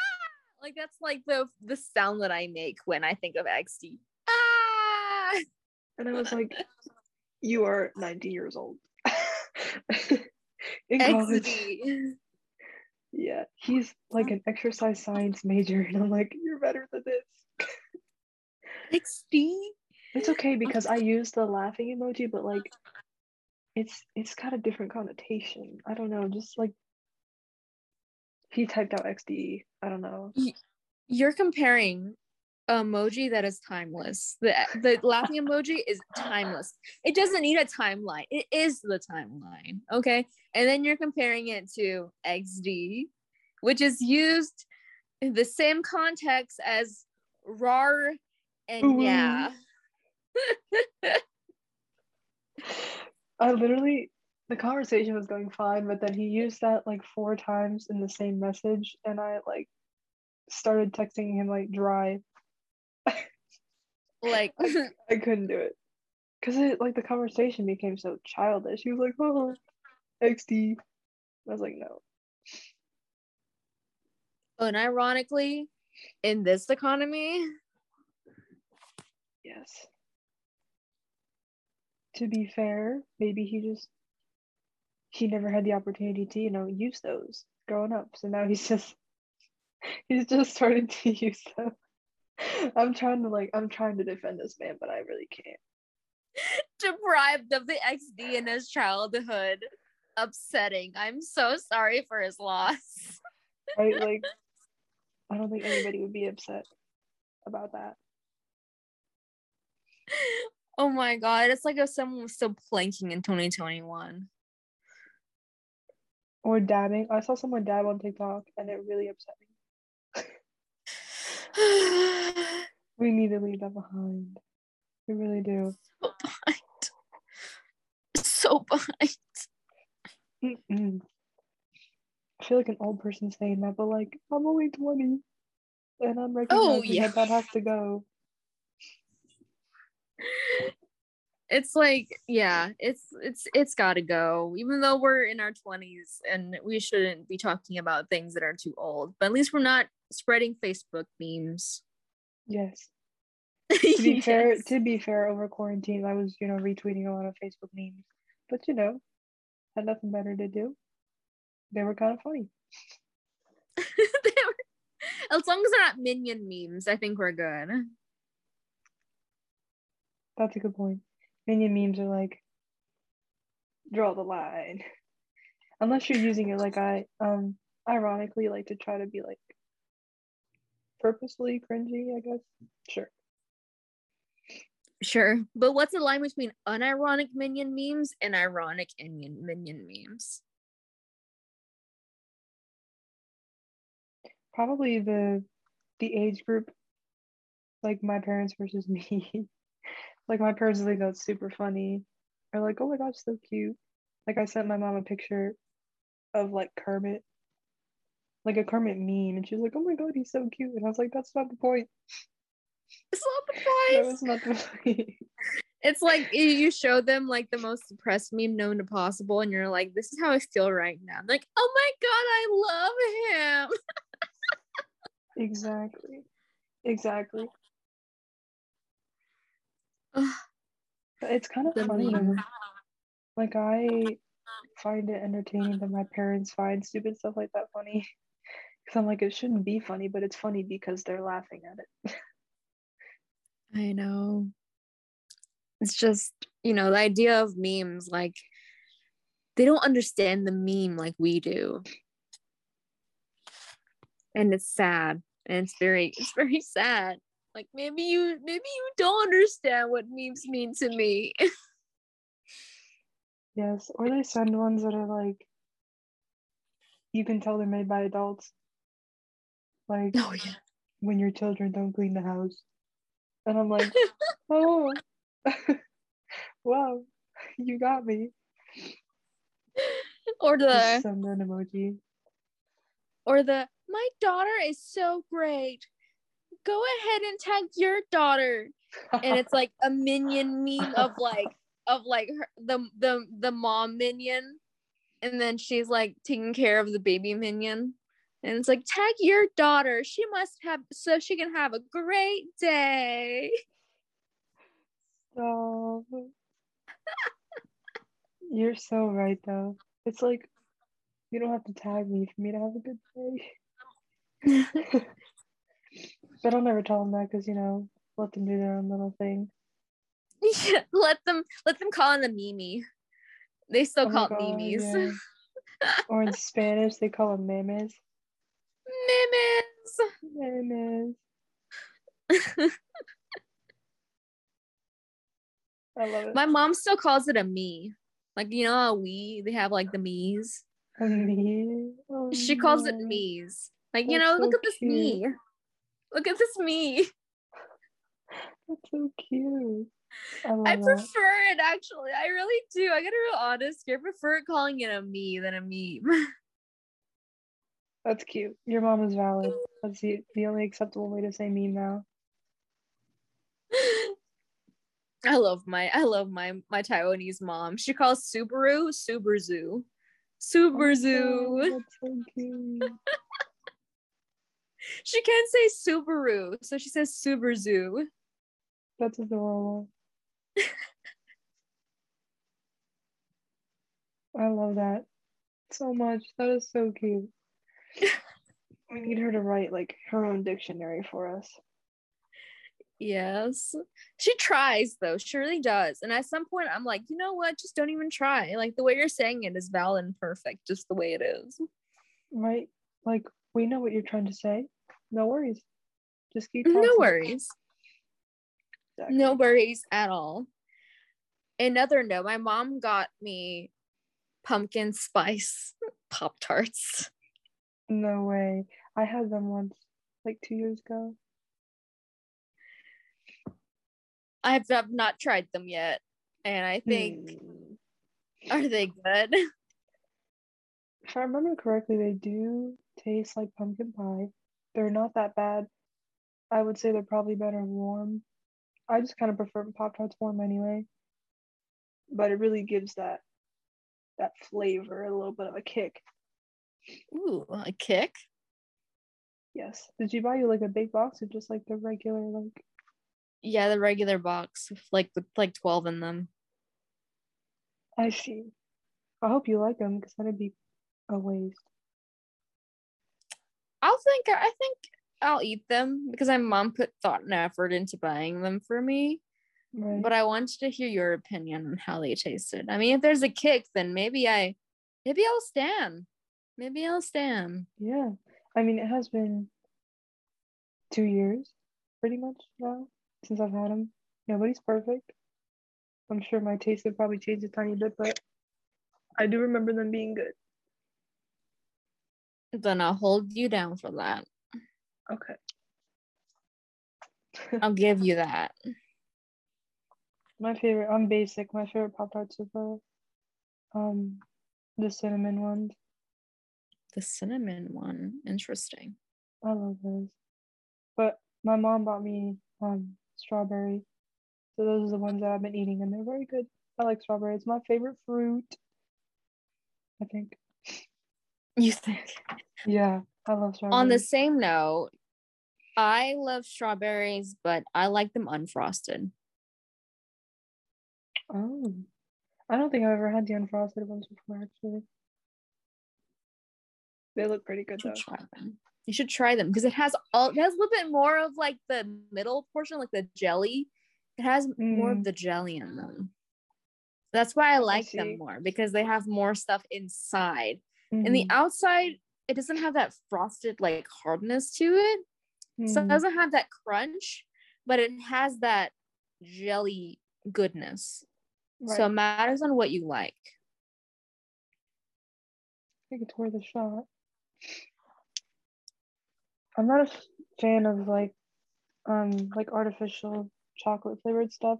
Ah, like that's like the sound that I make when I think of XD. Ah! And I was like, you are 90 years old. In college. XD. Yeah, he's like an exercise science major, and I'm like, you're better than this. XD? It's okay because I use the laughing emoji, but like it's got a different connotation. I don't know, just like he typed out XD. I don't know. You're comparing emoji that is timeless. The laughing emoji is timeless. It doesn't need a timeline. It is the timeline. Okay. And then you're comparing it to XD, which is used in the same context as RAR and ooh. Yeah. I literally, the conversation was going fine, but then he used that like 4 times in the same message, and I like started texting him like dry. Like I couldn't do it because it like the conversation became so childish. He was like, oh, XD. I was like, no. And ironically, in this economy, yes. To be fair, maybe he never had the opportunity to, you know, use those growing up. So now he's just starting to use them. I'm trying to defend this man, but I really can't. Deprived of the XD in his childhood. Upsetting. I'm so sorry for his loss. Right, like I don't think anybody would be upset about that. Oh my god, it's like if someone was still planking in 2021. Or dabbing. I saw someone dab on TikTok and it really upset me. We need to leave that behind. We really do. So behind. Mm-mm. I feel like an old person saying that, but like, I'm only 20 and I'm recognizing that has to go. It's like, yeah, it's gotta go, even though we're in our 20s and we shouldn't be talking about things that are too old, but at least we're not spreading Facebook memes. Yes. To be fair, over quarantine I was, retweeting a lot of Facebook memes, but had nothing better to do. They were kind of funny. As long as they're not minion memes, I think we're good. That's a good point. Minion memes are like, draw the line. Unless you're using it like I, ironically like to try to be like purposely cringy, I guess. Sure. But what's the line between unironic minion memes and ironic minion memes? Probably the age group, like my parents versus me. Like, my parents think that's super funny. They're like, oh my gosh, so cute. Like, I sent my mom a picture of, like, Kermit. Like, a Kermit meme. And she's like, oh my god, he's so cute. And I was like, that's not the point. It's not the point. That was not the point. It's like, you show them, like, the most depressed meme known to possible. And you're like, this is how I feel right now. I'm like, oh my god, I love him. Exactly. But it's kind of funny. Like, I find it entertaining that my parents find stupid stuff like that funny, because I'm like, it shouldn't be funny, but it's funny because they're laughing at it. I know. It's just, the idea of memes, like, they don't understand the meme like we do, and it's sad, and it's very sad. Like, maybe you don't understand what memes mean to me. Yes, or they send ones that are like, you can tell they're made by adults. Like, oh, yeah. When your children don't clean the house. And I'm like, oh, wow, you got me. Or the send an emoji. Or the, my daughter is so great. Go ahead and tag your daughter, and it's like a minion meme of like her, the mom minion, and then she's like taking care of the baby minion, and it's like, tag your daughter, she must have, so she can have a great day. So you're so right though. It's like, you don't have to tag me for me to have a good day. But I'll never tell them that, because let them do their own little thing. Yeah, let them call it a meme. They still call it memes. Yeah. Or in Spanish, they call them memes. Memes. I love it. My mom still calls it a me. Like, a we. They have like the me's. A me. Oh, she calls it me's. Like, so look at this cute. Me. Look at this me. That's so cute. I prefer it, actually. I really do. I gotta be honest here. I prefer calling it a me than a meme. That's cute. Your mom is valid. That's the only acceptable way to say meme now. I love my Taiwanese mom. She calls Subaru Subarzoo. Subarzoo. Oh, that's so cute. She can't say Subaru, so she says Subarzoo. That's adorable. I love that so much. That is so cute. We need her to write like her own dictionary for us. Yes. She tries though. She really does. And at some point I'm like, you know what? Just don't even try. Like, the way you're saying it is valid and perfect, just the way it is. Right? Like, we know what you're trying to say. No worries. Just keep talking. No worries. Exactly. No worries at all. Another note, my mom got me pumpkin spice Pop-Tarts. No way. I had them once, like 2 years ago. I have not tried them yet, and I think, are they good? If I remember correctly, they do taste like pumpkin pie. They're not that bad. I would say they're probably better warm. I just kind of prefer Pop-Tarts warm anyway. But it really gives that flavor a little bit of a kick. Ooh, a kick? Yes. Did you buy you like a big box or just like the regular like? Yeah, the regular box with 12 in them. I see. I hope you like them because that'd be a waste. I think I'll eat them because my mom put thought and effort into buying them for me. Right. But I wanted to hear your opinion on how they tasted. I mean, if there's a kick, then maybe I'll stan. Maybe I'll stan. Yeah. I mean, it has been 2 years pretty much now since I've had them. Nobody's perfect. I'm sure my taste would probably change a tiny bit, but I do remember them being good. Then I'll hold you down for that. Okay. I'll give you that. My favorite Pop-Tarts are the cinnamon ones. The cinnamon one? Interesting. I love those. But my mom bought me strawberry. So those are the ones that I've been eating, and they're very good. I like strawberry. It's my favorite fruit, I think. You think? Yeah, I love strawberry. On the same note, I love strawberries, but I like them unfrosted. Oh, I don't think I've ever had the unfrosted ones before, actually. They look pretty good, though. You should try them, because it has a little bit more of, like, the middle portion, like the jelly. It has more of the jelly in them. That's why I like them more, because they have more stuff inside. Mm-hmm. And the outside, it doesn't have that frosted, like, hardness to it. Mm-hmm. So it doesn't have that crunch, but it has that jelly goodness. Right. So it matters on what you like. I think it's worth a shot. I'm not a fan of like artificial chocolate flavored stuff,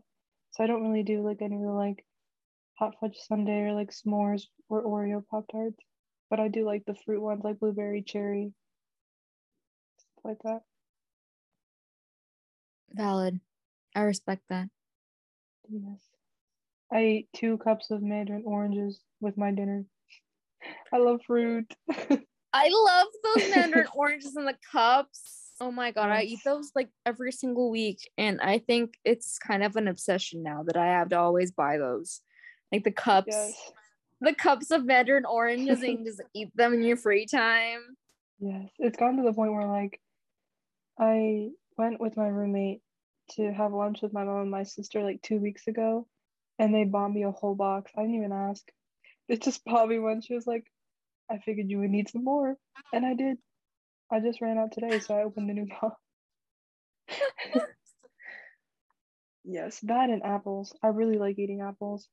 so I don't really do like any of the like hot fudge sundae or like s'mores or Oreo Pop-Tarts. But I do like the fruit ones, like blueberry, cherry, stuff like that. Valid. I respect that. Yes. I ate 2 cups of mandarin oranges with my dinner. I love fruit. I love those mandarin oranges in the cups. Oh my god, I eat those like every single week, and I think it's kind of an obsession now that I have to always buy those, like the cups. Yes. The cups of mandarin oranges, and you can just eat them in your free time. Yes, it's gotten to the point where like I went with my roommate to have lunch with my mom and my sister like 2 weeks ago, and they bought me a whole box. I didn't even ask. It's just probably when she was like, I figured you would need some more, and I did. I just ran out today, so I opened the new box. Yes, that and apples. I really like eating apples.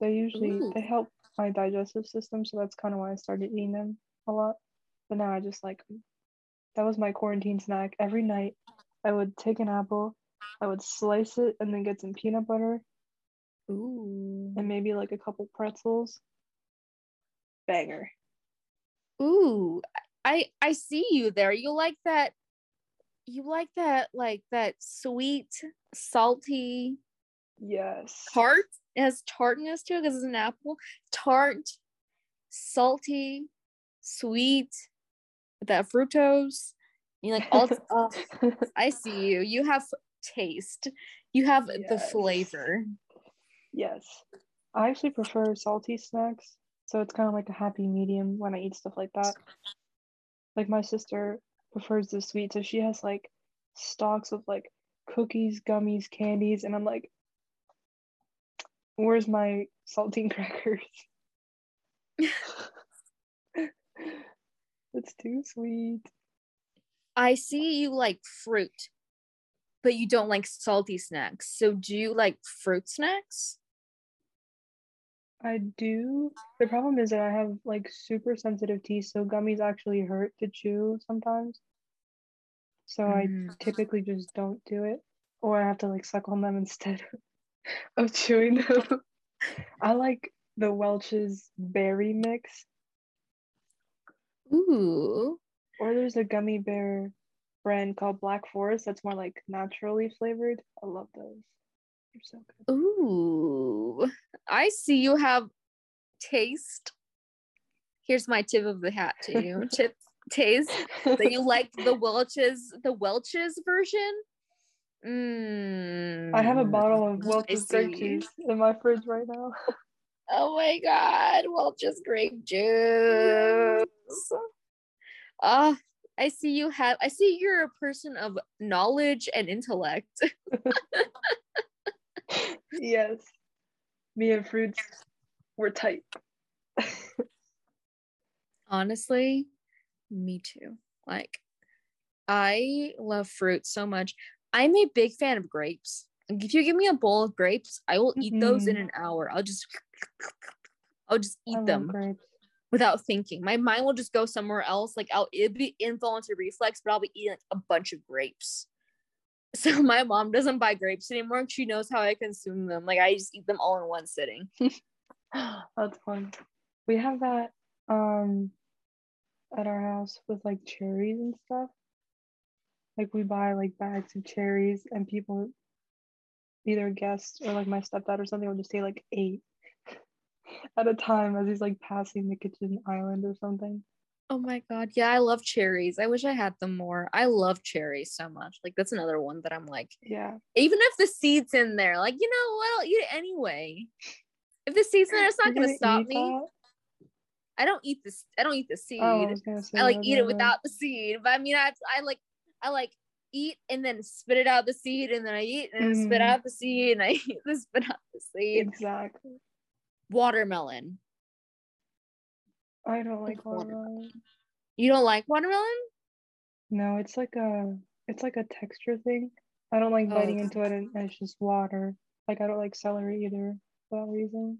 They help my digestive system, so that's kind of why I started eating them a lot, but now I just like them. That was my quarantine snack. Every night I would take an apple, I would slice it, and then get some peanut butter. Ooh. And maybe like a couple pretzels. Banger. Ooh. I see you there. You like that sweet, salty. Yes. Tart. It has tartness to it because it's an apple. Tart, salty, sweet, with that fructose. You like all I see you. You have taste. You have the flavor. Yes. I actually prefer salty snacks, so it's kind of like a happy medium when I eat stuff like that. Like my sister prefers the sweet, so she has like stocks of like cookies, gummies, candies, and I'm like, where's my saltine crackers? It's too sweet. I see you like fruit. But you don't like salty snacks. So do you like fruit snacks? I do. The problem is that I have like super sensitive teeth, so gummies actually hurt to chew sometimes. So I typically just don't do it. Or I have to like suck on them instead of chewing them. I like the Welch's berry mix. Ooh. Or there's a gummy bear brand called Black Forest that's more like naturally flavored. I love those. They're so good. Ooh. I see you have taste. Here's my tip of the hat to you. Taste that you like the Welch's version. I have a bottle of Welch's grape juice in my fridge right now. Oh my god, Welch's grape juice. I see you're a person of knowledge and intellect. Yes. Me and fruits, we're tight. Honestly, me too. Like, I love fruit so much. I'm a big fan of grapes. If you give me a bowl of grapes, I will eat those in an hour. I'll just eat them without thinking. My mind will just go somewhere else. Like, it'll be involuntary reflex, but I'll be eating like a bunch of grapes. So my mom doesn't buy grapes anymore. She knows how I consume them. Like, I just eat them all in one sitting. That's fun. We have that at our house with like cherries and stuff. Like, we buy like bags of cherries, and people, either guests or like my stepdad or something, will just say like 8 at a time as he's like passing the kitchen island or something. Oh my god, yeah, I love cherries. I wish I had them more. I love cherries so much. Like, that's another one that I'm like, yeah. Even if the seed's in there, like, you know what, I'll eat it anyway. If the seed's in there, it's not gonna stop me. I don't eat the seed. Oh, I like eat it without the seed. But I mean, I eat and then spit it out the seed, and then I eat and spit out the seed, and I eat and spit out the seed. Exactly. Watermelon. I don't like watermelon. You don't like watermelon? No, it's like a texture thing. I don't like biting into it, and it's just water. Like, I don't like celery either for that reason.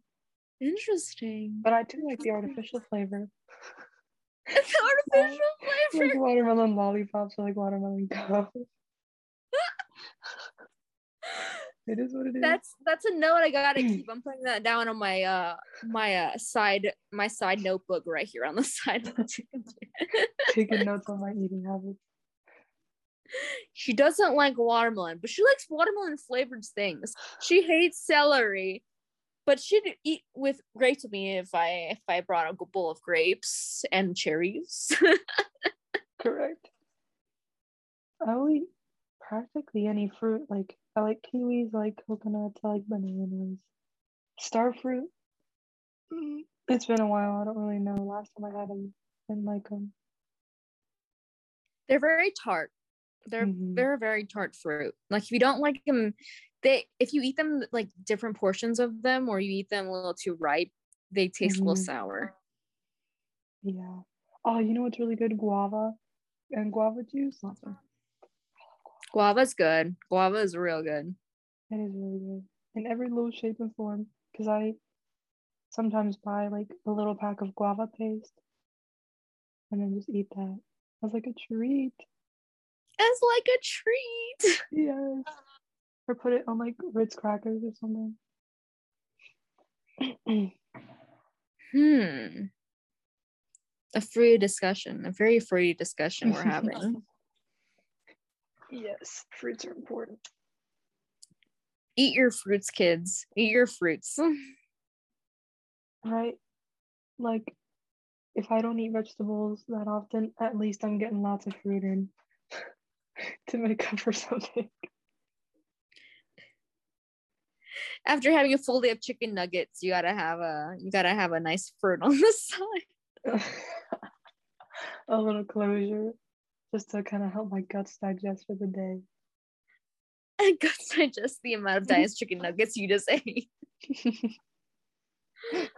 Interesting. But I do like the artificial flavor. It's artificial flavor. Like watermelon lollipops or like watermelon cups. It is what it is. That's a note I gotta keep. I'm putting that down on my side notebook right here on the side. Taking notes on my eating habits. She doesn't like watermelon, but she likes watermelon flavored things. She hates celery. But she'd eat with grapes with me if I brought a bowl of grapes and cherries. Correct. I will eat practically any fruit. Like, I like kiwis, I like coconuts, I like bananas. Star fruit. It's been a while. I don't really know. Last time I had them, I didn't like them. They're very tart. They're a very tart fruit. Like, if you don't like them, if you eat them like different portions of them, or you eat them a little too ripe, they taste a little sour. Yeah. Oh, you know what's really good? Guava and guava juice. Guava's good. Guava is real good. It is really good in every little shape and form. Because I sometimes buy like a little pack of guava paste and then just eat that as like a treat. Yes. Or put it on like Ritz crackers or something. A very fruity discussion we're having. Yes, fruits are important. Eat your fruits, kids. Eat your fruits. Right? Like, if I don't eat vegetables that often, at least I'm getting lots of fruit in to make up for something. After having a full day of chicken nuggets, you gotta have a nice fruit on the side. A little closure, just to kind of help my guts digest for the day. And guts digest the amount of diced chicken nuggets you just ate. I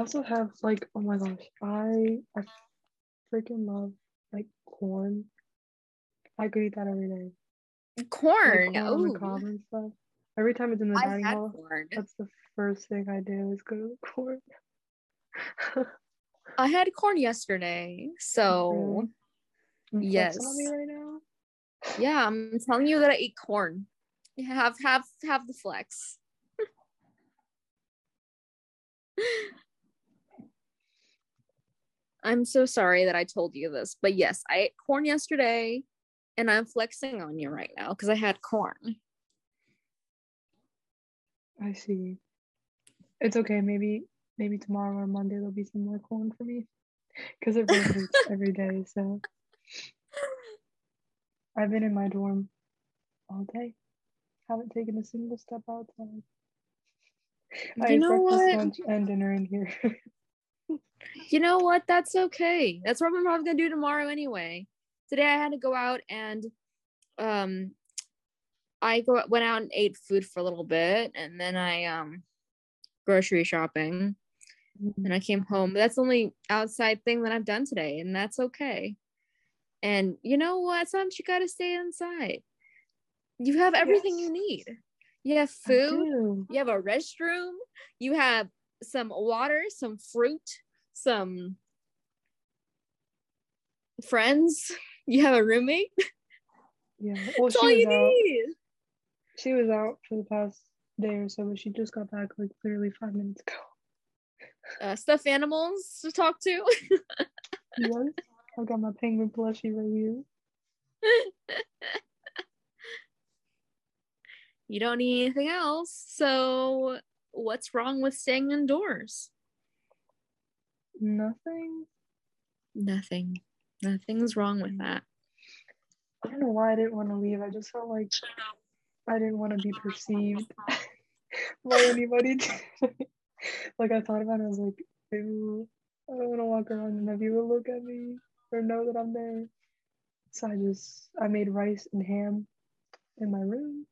also have like, oh my gosh, I freaking love like corn. I could eat that every day. Corn. Like corn, corn and stuff. Every time it's in the dining hall, corn. That's the first thing I do is go to the corn. I had corn yesterday, so yes. Right now? Yeah, I'm telling you that I ate corn. Have the flex. I'm so sorry that I told you this, but yes, I ate corn yesterday, and I'm flexing on you right now because I had corn. I see. It's okay. Maybe tomorrow or Monday there'll be some more corn for me because it rotates every day. So I've been in my dorm all day. Haven't taken a single step outside. I ate breakfast, lunch, and dinner in here. You know what? That's okay. That's what I'm probably gonna do tomorrow anyway. Today I had to go out and went out and ate food for a little bit, and then I grocery shopping, and I came home. That's the only outside thing that I've done today, and that's okay. And you know what? Sometimes you gotta stay inside. You have everything you need. You have food. You have a restroom. You have some water, some fruit, some friends. You have a roommate. Yeah, well, that's all you need. She was out for the past day or so, but she just got back like literally 5 minutes ago. Stuffed animals to talk to. Yes, I got my penguin plushie right here. You don't need anything else, so what's wrong with staying indoors? Nothing. Nothing's wrong with that. I don't know why I didn't want to leave. I just felt like I didn't want to be perceived by anybody. Like, I thought about it, I was like, ew, I don't want to walk around and have you look at me or know that I'm there. So I made rice and ham in my room.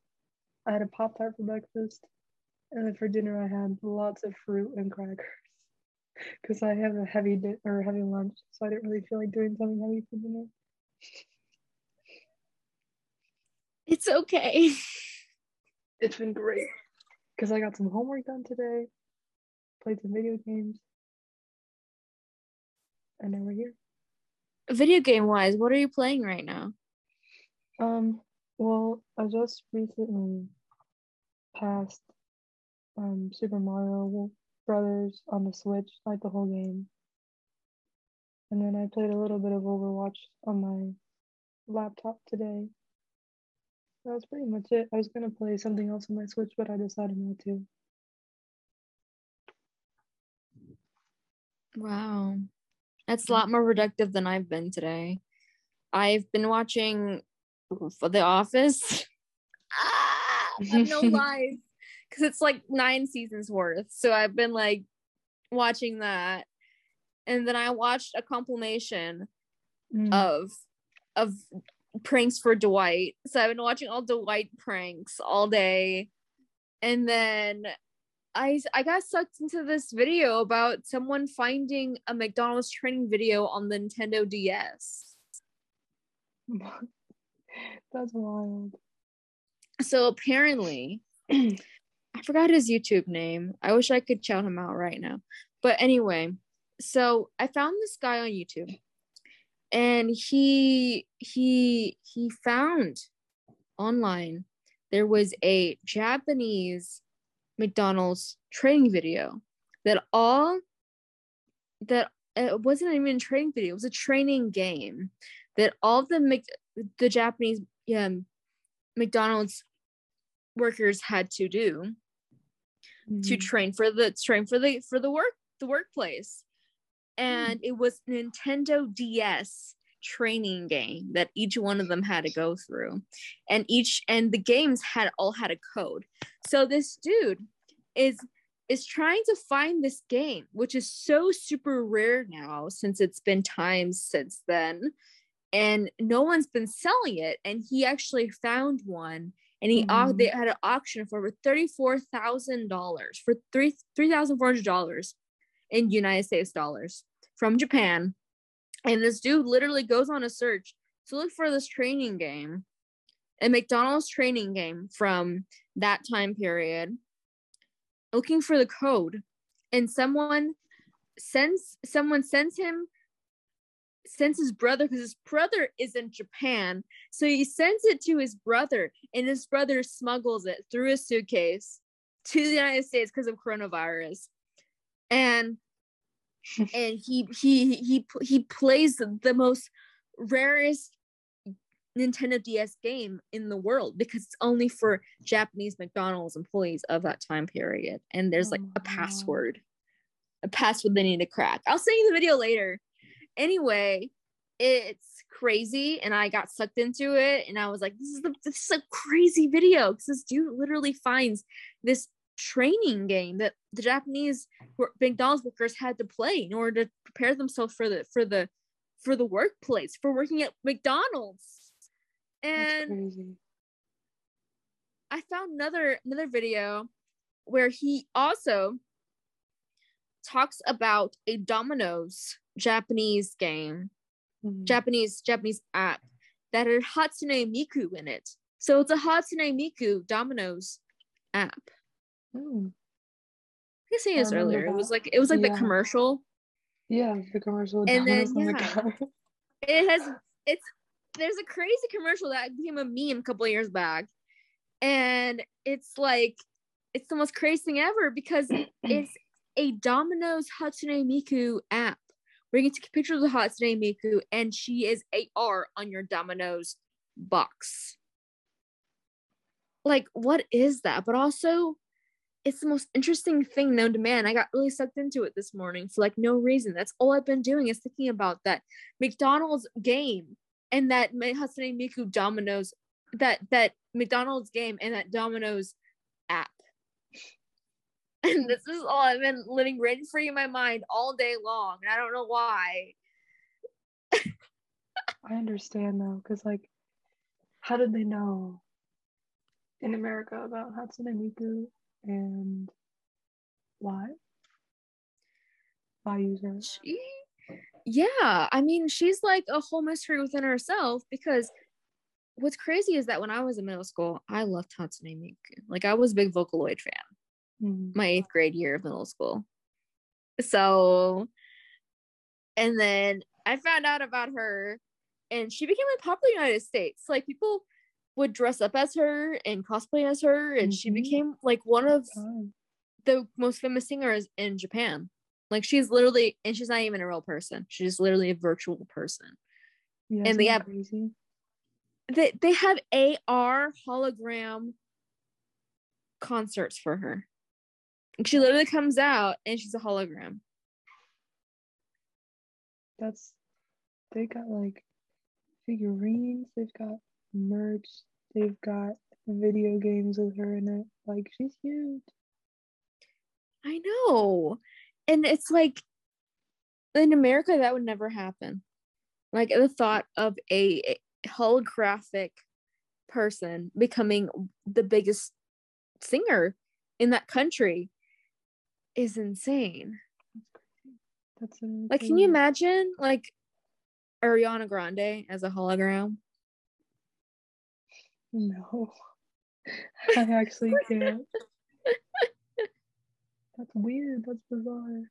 I had a Pop-Tart for breakfast. And then for dinner, I had lots of fruit and crackers. Because I have a heavy lunch, so I didn't really feel like doing something heavy for dinner. It's okay. It's been great because I got some homework done today, played some video games, and now we're here. Video game wise, what are you playing right now? Well, I just recently passed Super Mario Brothers on the Switch, like the whole game, and then I played a little bit of Overwatch on my laptop today. That's pretty much it. I was going to play something else on my Switch, but I decided not to. Wow. That's a lot more productive than I've been today. I've been watching for The Office. No lies. Because it's like 9 seasons worth. So I've been like watching that. And then I watched a compilation of pranks for Dwight. So I've been watching all Dwight pranks all day, and then I got sucked into this video about someone finding a McDonald's training video on the Nintendo DS. That's wild. So apparently I forgot his YouTube name. I wish I could shout him out right now, but anyway, so I found this guy on YouTube. And he found online there was a Japanese McDonald's training video that it wasn't even a training video, it was a training game that all the Japanese McDonald's workers had to do to train for the workplace. And it was Nintendo DS training game that each one of them had to go through. And the games all had a code. So this dude is trying to find this game, which is so super rare now since it's been time since then. And no one's been selling it. And he actually found one. And they had an auction for over $34,000 for $3,400 in United States dollars from Japan. And this dude literally goes on a search So look for this training game, a McDonald's training game from that time period, looking for the code, and someone sends his brother, because his brother is in Japan, so he sends it to his brother, and his brother smuggles it through his suitcase to the United States because of coronavirus, and he plays the most rarest Nintendo DS game in the world, because it's only for Japanese McDonald's employees of that time period, and there's like a password they need to crack. I'll send you the video later. Anyway, it's crazy, and I got sucked into it, and I was like, this is a crazy video, because this dude literally finds this training game that the Japanese McDonald's workers had to play in order to prepare themselves for the workplace, for working at McDonald's. And I found another video where he also talks about a Domino's Japanese game, Japanese app that had Hatsune Miku in it. So it's a Hatsune Miku Domino's app. Oh. I guess I earlier that. It was like the commercial. Yeah, the commercial. And Domino's then the there's a crazy commercial that became a meme a couple of years back, and it's the most crazy thing ever, because it's a Domino's Hatsune Miku app. We're going to take pictures of Hatsune Miku, and she is AR on your Domino's box. Like, what is that? But also, it's the most interesting thing known to man. I got really sucked into it this morning for no reason. That's all I've been doing, is thinking about that McDonald's game and that Hatsune Miku Domino's, that McDonald's game and that Domino's app. And this is all I've been living rent free in my mind all day long, and I don't know why. I understand, though, because how did they know in America about Hatsune Miku, and why? By using she? Yeah, I mean, she's a whole mystery within herself, because what's crazy is that when I was in middle school, I loved Hatsune Miku. I was a big Vocaloid fan. My 8th grade year of middle school. So, and then I found out about her, and she became a popular in the United States. People would dress up as her and cosplay as her, and she became one of the most famous singers in Japan. She's not even a real person. She's literally a virtual person. Yeah, and they have AR hologram concerts for her. She literally comes out and she's a hologram. They got figurines, they've got merch, they've got video games with her in it. She's huge. I know. And it's in America that would never happen. The thought of a holographic person becoming the biggest singer in that country is insane. That's insane. Can you imagine Ariana Grande as a hologram? No, I actually can't. That's weird. That's bizarre.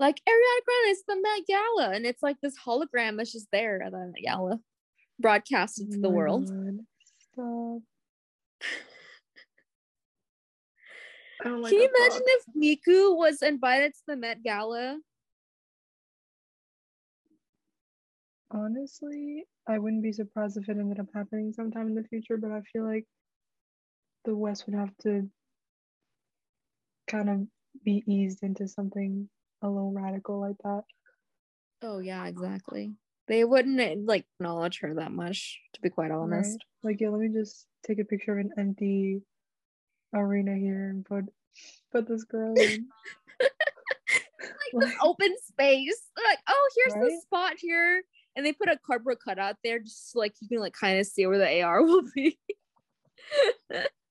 Ariana Grande is the Met Gala, and it's this hologram that's just there at the Met Gala, broadcasted to the world. Stop. Can you imagine if Miku was invited to the Met Gala? Honestly, I wouldn't be surprised if it ended up happening sometime in the future, but I feel the West would have to kind of be eased into something a little radical like that. Oh, yeah, exactly. They wouldn't acknowledge her that much, to be quite honest. Right. Let me just take a picture of an empty arena here and put this girl in. This open space. They're here's the spot here, and they put a cardboard cutout there, just you can kind of see where the AR will be.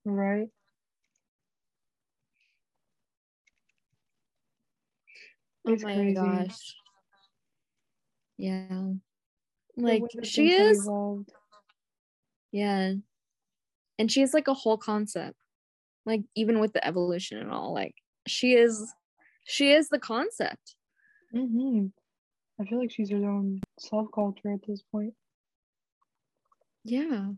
Right. It's crazy. Gosh. Yeah. Like, she is. Yeah. And she's like a whole concept. Like, even with the evolution and all, like, she is the concept. Mm-hmm. I feel like she's her own subculture at this point. Yeah.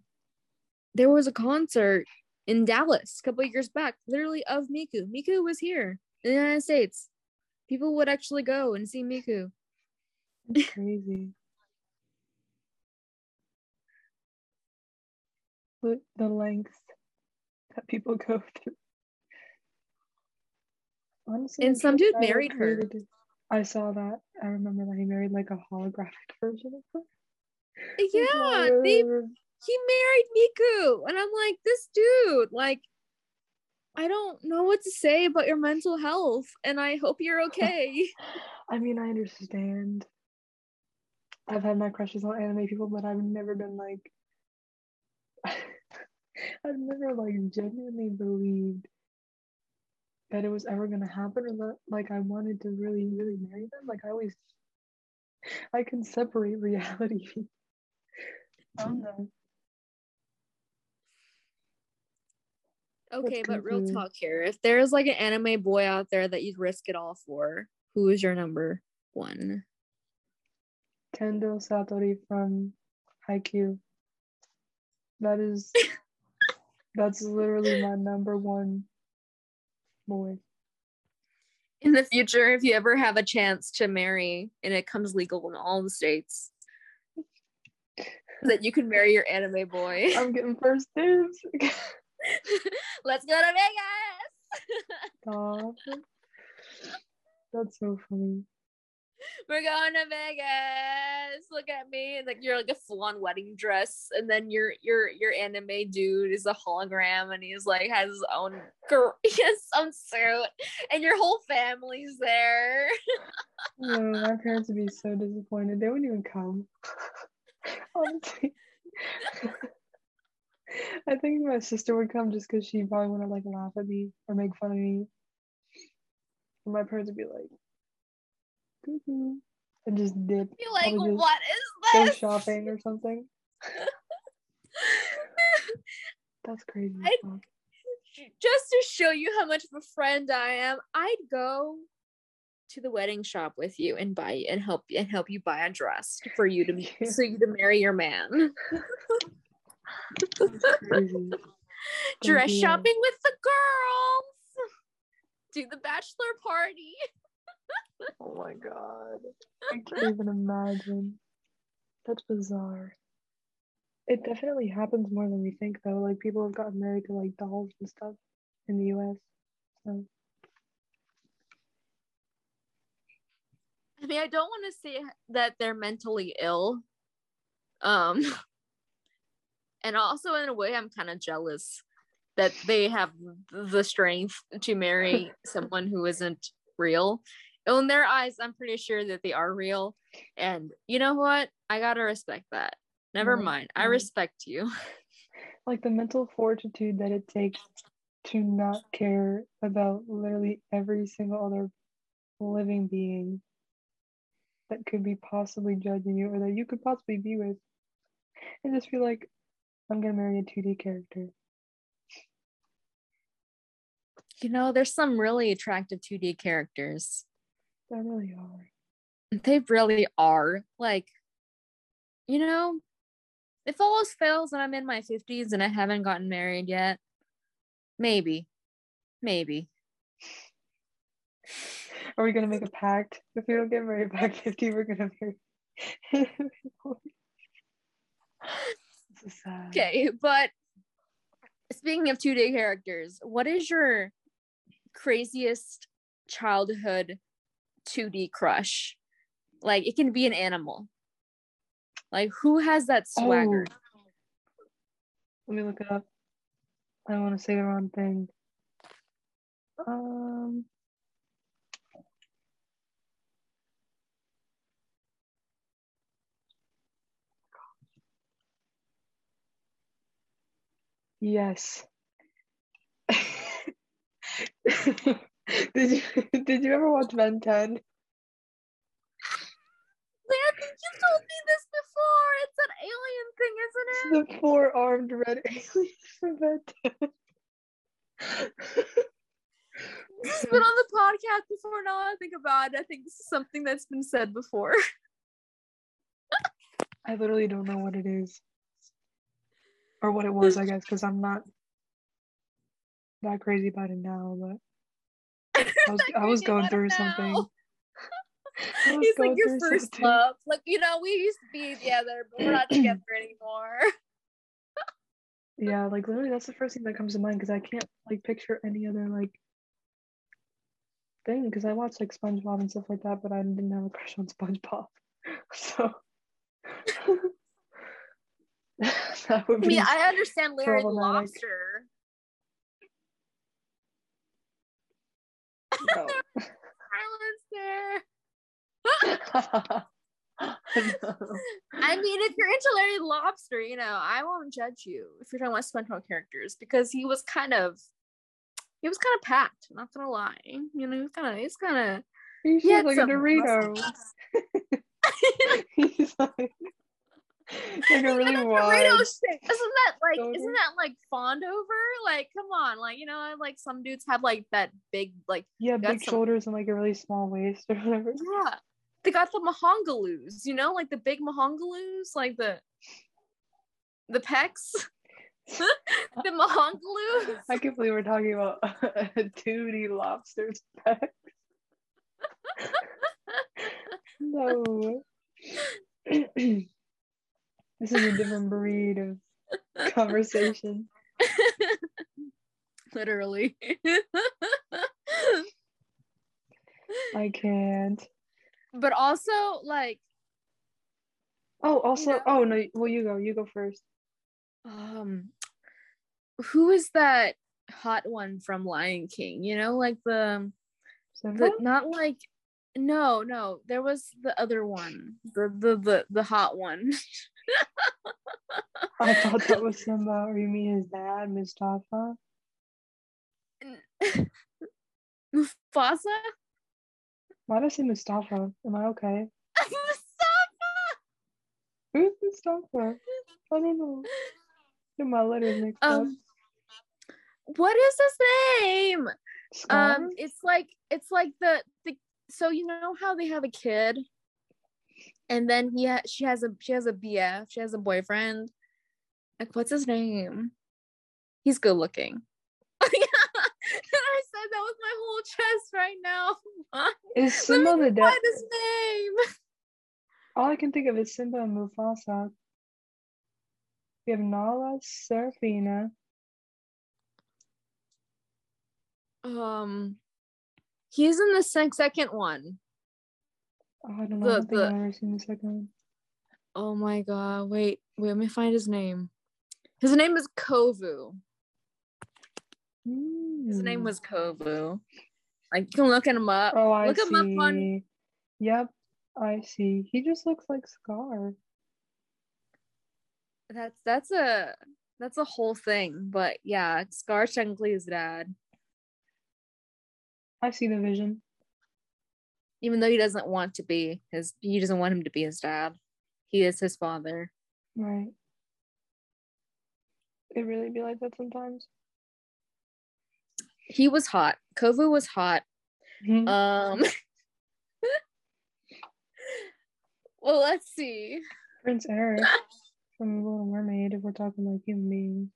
There was a concert in Dallas a couple of years back, literally, of Miku. Miku was here in the United States. People would actually go and see Miku. That's crazy. Look, the lengths that people go through. Honestly, and some dude married her. I saw that. I remember that he married like a holographic version of her. Yeah, he married Miku, and I'm like, this dude, like, I don't know what to say about your mental health, and I hope you're okay. I mean, I understand. I've had my crushes on anime people, but I've never been like, I've never like genuinely believed that it was ever gonna happen, or that like I wanted to really, really marry them. Like, I can separate reality. I don't know. Okay, but real talk here. If there's like an anime boy out there that you'd risk it all for, who is your number one? Kendo Satori from Haikyuu. That's literally my number one boy. In the future, if you ever have a chance to marry, and it comes legal in all the states, that you can marry your anime boy. I'm getting first dibs. Let's go to Vegas. Stop. That's so funny. We're going to Vegas. Look at me. And like, you're like a full-on wedding dress, and then your anime dude is a hologram, and he's like has his own suit, and your whole family's there. No, my parents would be so disappointed. They wouldn't even come. Honestly. I think my sister would come just because she probably want to like laugh at me or make fun of me. And my parents would be like, "Cuckoo," and just dip. You're like, "What is this?" Go shopping or something. That's crazy. Just to show you how much of a friend I am, I'd go to the wedding shop with you and buy and help you buy a dress for you to so you to marry your man. Dress shopping with the girls. Do the bachelor party. Oh my god, I can't even imagine. That's bizarre. It definitely happens more than we think, though. Like, people have gotten married to like dolls and stuff in the US. So I mean, I don't want to say that they're mentally ill. And also, in a way, I'm kind of jealous that they have the strength to marry someone who isn't real. In their eyes, I'm pretty sure that they are real. And you know what? I gotta respect that. Never mind. I respect you. Like, the mental fortitude that it takes to not care about literally every single other living being that could be possibly judging you or that you could possibly be with. And just be like, I'm gonna marry a 2D character. You know, there's some really attractive 2D characters. They really are. They really are. Like, you know, if all else fails and I'm in my 50s and I haven't gotten married yet, maybe. Are we gonna make a pact? If we don't get married by 50, we're gonna marry. Okay, but speaking of 2D characters, what is your craziest childhood 2D crush? Like, it can be an animal. Like, who has that swagger? Oh. Let me look it up. I don't want to say the wrong thing. Yes. Did you ever watch Ben 10? I think you told me this before. The four-armed red alien from Ben 10. This has been on the podcast before. Now I think about it, I think this is something that's been said before. I literally don't know what it is. Or what it was, I guess, because I'm not that crazy about it now, but I was going through something. He's like your first love. Like, you know, we used to be together, but we're not together anymore. Yeah, like literally that's the first thing that comes to mind, because I can't like picture any other like thing, because I watched like SpongeBob and stuff like that, but I didn't have a crush on SpongeBob. So that would be, I mean, I understand Larry the Lobster. No. I mean, if you're into Larry the Lobster, you know, I won't judge you if you're talking about SpongeBob characters, because he was kind of packed, not gonna lie. You know, he's kind of he's like a Dorito. He's like a really wild Dorito stick. Isn't that like fawned over? Like, come on, like, you know, like some dudes have like that big, like, yeah, big shoulders and like a really small waist or whatever. Yeah. They got the mahongaloos, you know, like the big mahongaloos, like the pecs, the mahongaloos. I can't believe we're talking about a 2D lobster's pecs. No. This is a different breed of conversation. Literally. I can't. But also, like... Oh, also... You know, oh, no. Well, you go. You go first. Who is that hot one from Lion King? You know, like the... Simba? Not like... No. There was the other one. The hot one. I thought that was Simba. Or you mean his dad, Mustafa? Mufasa? Why did I say Mustafa? Am I okay? Mustafa! Who's Mustafa? I don't know. Get my letters mixed up. What is his name? Scar? It's like the so you know how they have a kid, and then she has a BF, she has a boyfriend. Like, what's his name? He's good looking. I said that with my whole chest right now. Is Simba the dad? His name. All I can think of is Simba and Mufasa. We have Nala, Serafina. He's in the second one. Oh, I don't know. I don't think I've ever seen the second one. Oh my god! Wait. Let me find his name. His name is Kovu. His name was Kovu. Like, you can look him up. Oh, I look see. Him up on. Yep, I see. He just looks like Scar. That's a whole thing, but yeah, Scar technically is dad. I see the vision. Even though he doesn't want him to be his dad. He is his father. Right. It really be like that sometimes. He was hot. Kovu was hot. Mm-hmm. Well, let's see. Prince Eric from The Little Mermaid, if we're talking like human beings.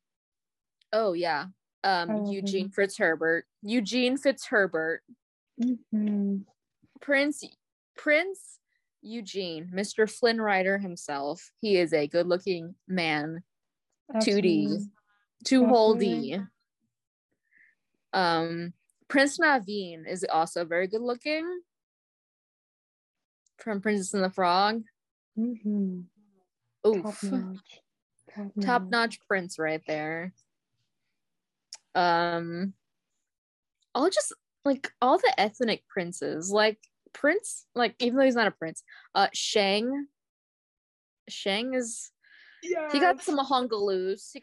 Oh, yeah. Eugene Fitzherbert. Mm-hmm. Prince Eugene, Mr. Flynn Rider himself. He is a good-looking man. Absolutely. 2D. Two-hole D. Prince Naveen is also very good looking from Princess and the Frog. Mm-hmm. Oof. Top notch prince right there. All just like all the ethnic princes, even though he's not a prince, Shang is, yes. He got some mahongaloos,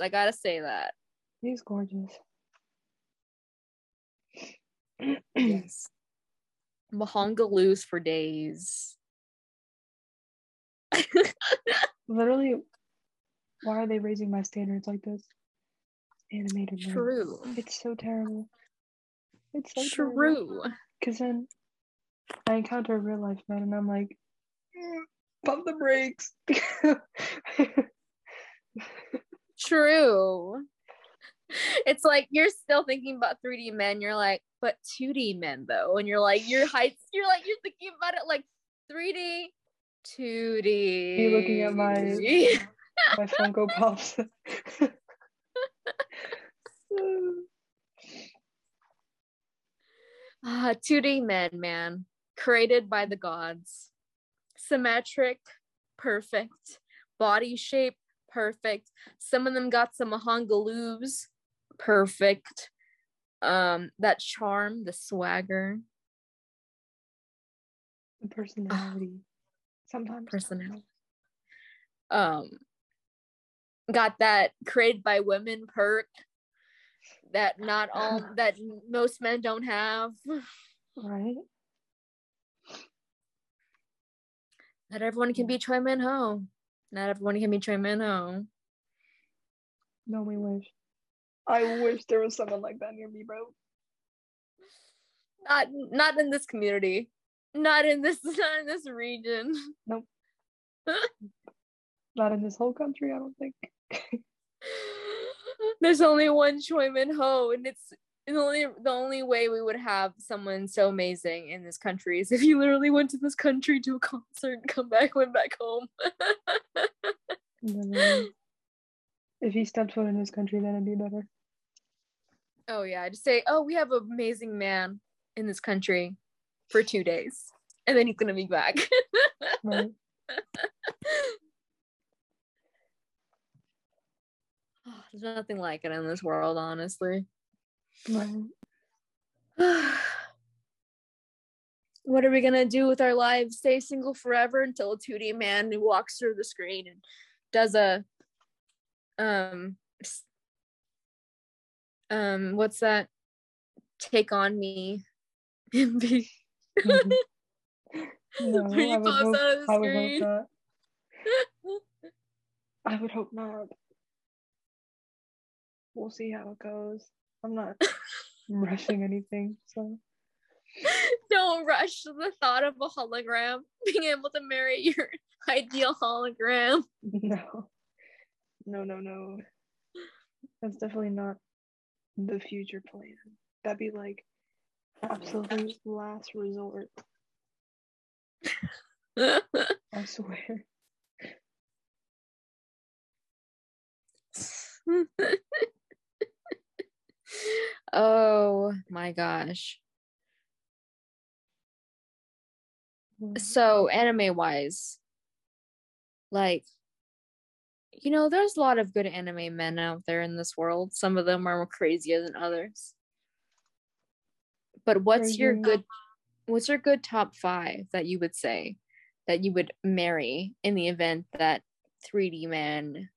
I gotta say that. He's gorgeous. Yes. Mahongaloos for days. Literally, Why are they raising my standards like this? Animated. True. Man. It's so terrible. It's so true. Because then I encounter a real life man, and I'm like, pump the brakes. True. It's like you're still thinking about 3D men. You're like, but 2D men though, and you're like, your heights. You're like, you're thinking about it like 3D, 2D. Are you looking at my Funko Pops? Ah, 2D men, man, created by the gods, symmetric, perfect, body shape, perfect. Some of them got some mahongaloos, perfect. That charm, the swagger, the personality, sometimes personality. Got that created by women perk. That not all, that most men don't have. Right. Not everyone can be Choi Minho. Not everyone can be Choi Minho. No, we wish. I wish there was someone like that near me, bro. Not in this community. Not in this region. Nope. Not in this whole country, I don't think. There's only one Choi Minho, and it's the only way we would have someone so amazing in this country is if you literally went to this country to a concert and went back home. If he stepped foot in this country, then it'd be better. Oh yeah, I'd say, oh, we have an amazing man in this country for 2 days, and then he's gonna be back. Right. There's nothing like it in this world, honestly. Right. What are we gonna do with our lives? Stay single forever until a 2D man who walks through the screen and does a what's that? Take on me. Mm-hmm. No, he pops out of the screen. I would hope not. We'll see how it goes. I'm not rushing anything, so don't rush the thought of a hologram being able to marry your ideal hologram. No. That's definitely not the future plan. That'd be like absolute last resort. I swear. Oh my gosh. So anime wise, like, you know, there's a lot of good anime men out there in this world. Some of them are more crazier than others, but what's your good top 5 that you would say that you would marry in the event that 3D men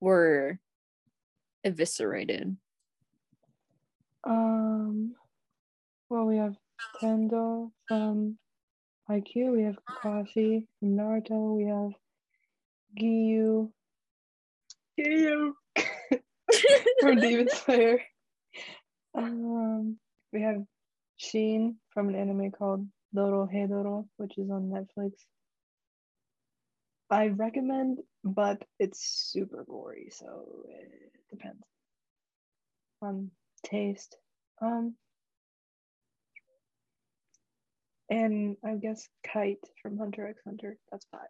were eviscerated? Well, we have Tendo from Haikyuu, we have Kakashi from Naruto, we have Gyu from Demon Slayer. We have Shin from an anime called Dorohedoro, which is on Netflix. I recommend, but it's super gory, so it depends on taste. And I guess Kite from Hunter x Hunter. That's 5.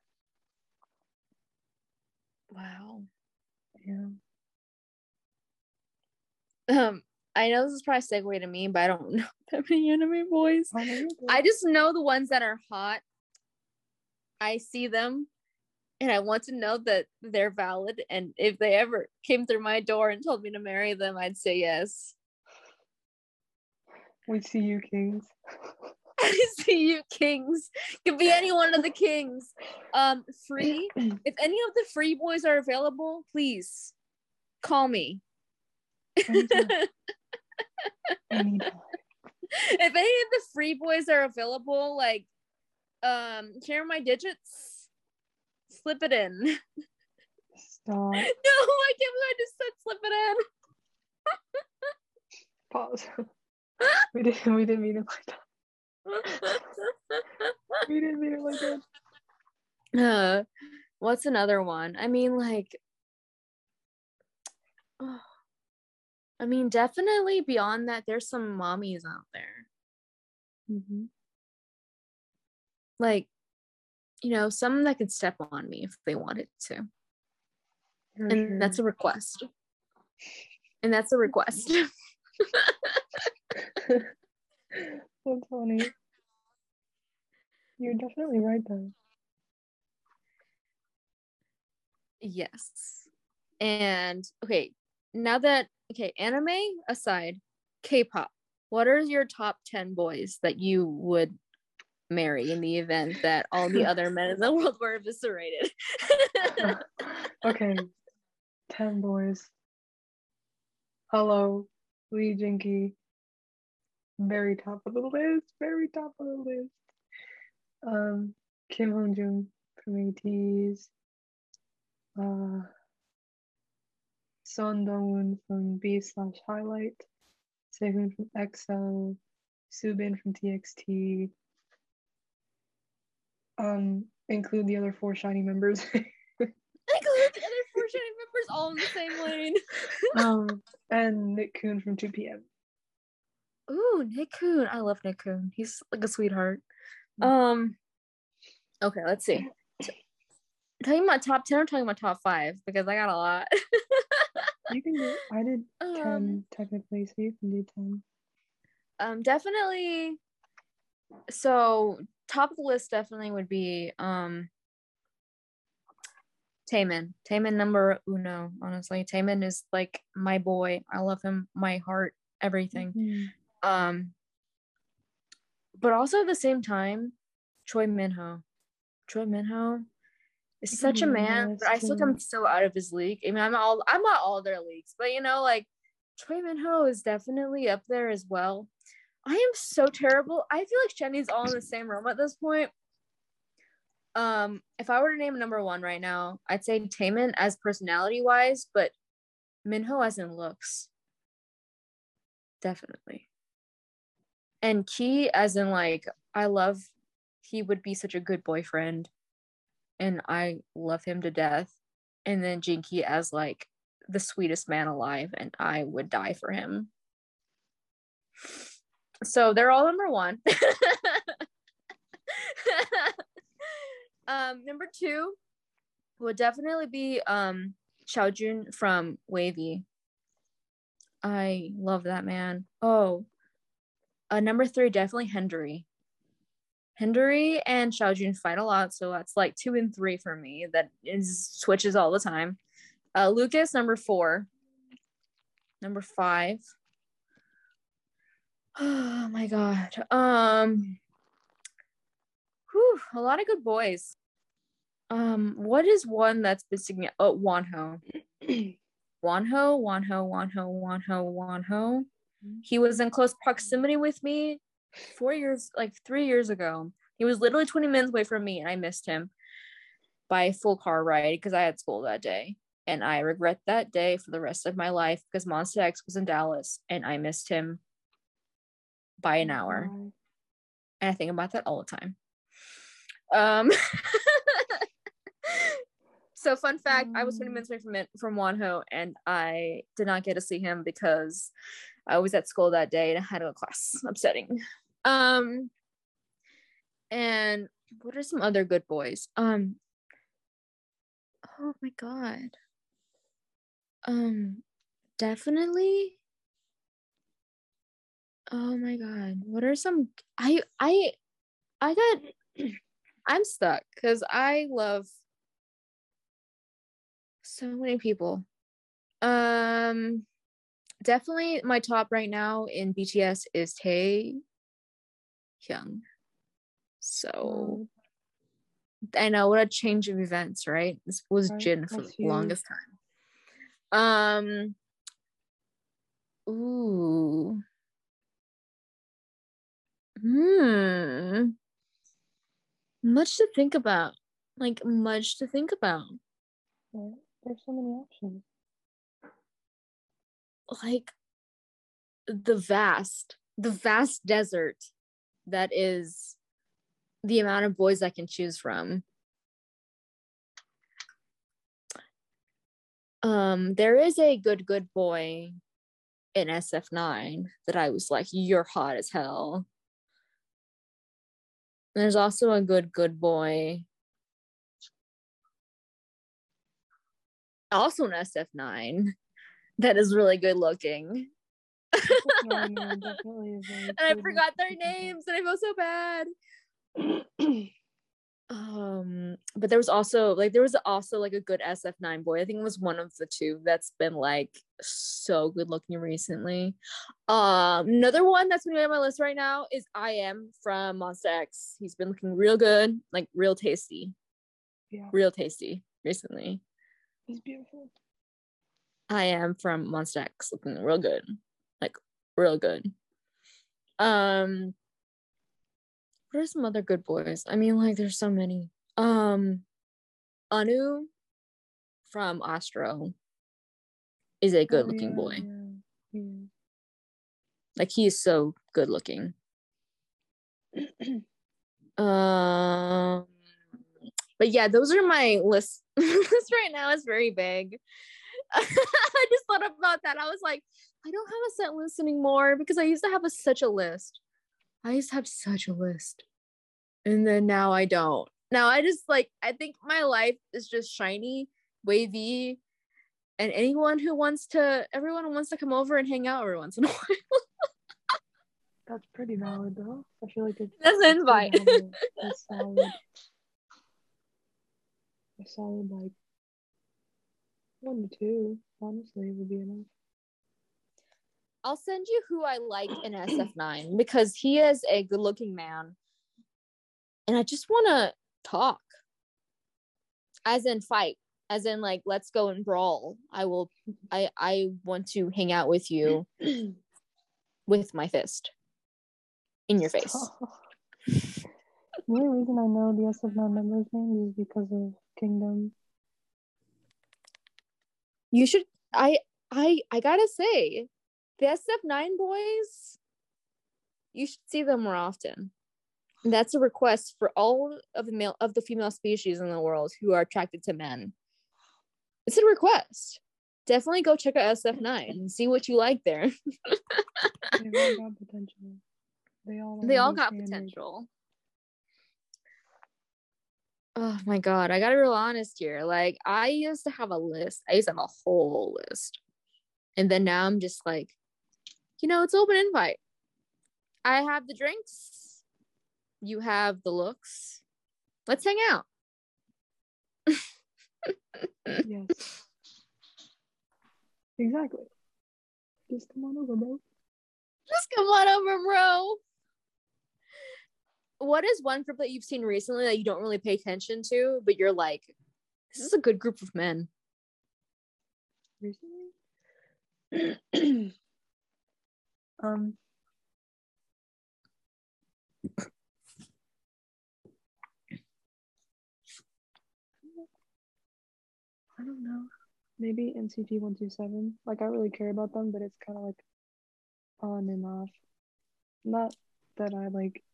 Wow. Yeah. I know this is probably a segue to me, but I don't know that many anime boys. I just know the ones that are hot. I see them. And I want to know that they're valid. And if they ever came through my door and told me to marry them, I'd say yes. We see you, kings. I see you, kings. Could be any one of the kings. Free. If any of the free boys are available, please call me. Anytime. If any of the free boys are available, like, share my digits. Slip it in. No, I can't believe I just said slip it in. Pause. We didn't mean it like that. We didn't mean it like that. What's another one? I mean, like, oh, I mean, definitely beyond that, there's some mommies out there. Mm-hmm. Like, you know, some that could step on me if they wanted to. For and sure. That's a request. And that's a request. That's funny. You're definitely right though. Yes. And okay, now that anime aside, K-pop, what are your top 10 boys that you would marry in the event that all the other men in the world were eviscerated? Okay, 10 boys. Hello, Lee Jinki. Very top of the list. Very top of the list. Kim Hong-jun from ATEEZ. Son Dong-woon from B/Highlight. Sehun from EXO. Subin from TXT. Include the other 4 shiny members. Include the other 4 shiny members, all in the same lane. And Nichkhun from 2PM. Ooh, Nichkhun. I love Nichkhun. He's like a sweetheart. Okay, let's see. Talking about top 10 or talking about top 5? Because I got a lot. You can do it. I did 10 technically, so you can do 10. Definitely. So top of the list definitely would be Taemin. Taemin number uno, honestly. Taemin is like my boy. I love him, my heart, everything. Mm-hmm. But also at the same time, Choi Minho. Choi Minho is such a man, but I still am so out of his league. I mean, I'm not all their leagues, but you know, like Choi Minho is definitely up there as well. I am so terrible. I feel like Jenny's all in the same room at this point. If I were to name number 1 right now, I'd say Taemin as personality-wise, but Minho as in looks. Definitely. And Ki as in, like, I love, he would be such a good boyfriend, and I love him to death. And then Jinki as, like, the sweetest man alive, and I would die for him. So they're all number 1. Number 2 would definitely be Xiaojun from WayV. I love that man. Number 3, definitely Henry. Henry and Xiaojun fight a lot, so that's like 2 and 3 for me. That is switches all the time. Lucas, number 4. Number 5. Oh my god. A lot of good boys. What is one that's been significant? Oh, Wonho. Wonho. He was in close proximity with me 3 years ago. He was literally 20 minutes away from me, and I missed him by a full car ride because I had school that day. And I regret that day for the rest of my life because Monsta X was in Dallas, and I missed him by an hour. And I think about that all the time. So fun fact, I was 20 minutes away from Wonho, and I did not get to see him because I was at school that day and I had a class. Upsetting. And what are some other good boys? Oh my god. Definitely. Oh my god. What are some I'm stuck because I love so many people. Definitely my top right now in BTS is Taehyung. So I know, what a change of events, right? This was Jin for the longest time. Much to think about. There's so many options. Like the vast desert that is the amount of boys I can choose from. There is a good boy in SF9 that I was like, you're hot as hell. And there's also a good boy also in SF9 that is really good looking. And I forgot their names and I feel so bad. But there was also a good SF9 boy. I think it was one of the two that's been like so good looking recently. Another one that's been on my list right now is I Am from Monsta X. He's been looking real good, like real tasty recently. He's beautiful. I Am from Monsta X, looking real good, like real good. What are some other good boys? I mean, like, there's so many. Anu from Astro is a good-looking boy. Yeah. Like, he is so good-looking. But yeah, those are my lists. List right now is very big. I just thought about that. I was like, I don't have a set list anymore because I used to have such a list. I used to have such a list. And then now I don't. Now I just I think my life is just shiny, wavy, and everyone wants to come over and hang out every once in a while. That's pretty valid though. I feel like that's an invite. That's solid, like 1 to 2, honestly, would be enough. I'll send you who I like in SF9 because he is a good-looking man. And I just want to talk. As in fight. As in, let's go and brawl. I want to hang out with you with my fist. In your face. The only reason I know the SF9 member's name is because of Kingdom. You should... I gotta say... The SF9 boys, you should see them more often. And that's a request for all of the female species in the world who are attracted to men. It's a request. Definitely go check out SF9 and see what you like there. They all got potential. They all got potential. Oh my God, I gotta be real honest here. I used to have a list. I used to have a whole list. And then now I'm just it's open invite. I have the drinks. You have the looks. Let's hang out. Yes. Exactly. Just come on over, bro. What is one group that you've seen recently that you don't really pay attention to, but you're like, this is a good group of men? Recently? I don't know. Maybe NCT 127. I really care about them, but it's kind of on and off. Not that I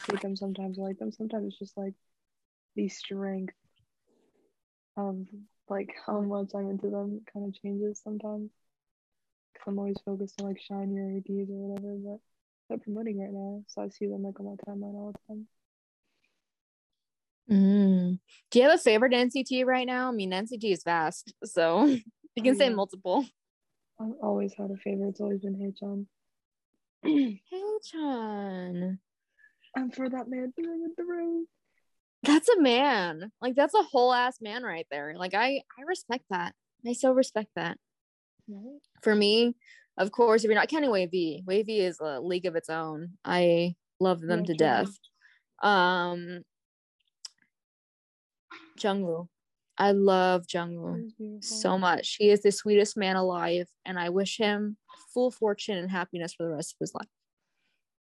hate them sometimes. I like them sometimes. It's just the strength of how much I'm into them kind of changes sometimes. I'm always focused on shiny or IDs or whatever, but they're promoting right now, so I see them on my timeline all the time. Do you have a favorite NCT right now? I mean, NCT is vast, so you can say multiple. I've always had a favorite. It's always been Haechan. Haechan. I'm for that man through with the room. That's a man. That's a whole ass man right there. I respect that. I so respect that. Right. For me, of course, if you're not counting WayV, WayV is a league of its own. I love them to death. Jungwoo, I love Jungwoo so much. He is the sweetest man alive, and I wish him full fortune and happiness for the rest of his life.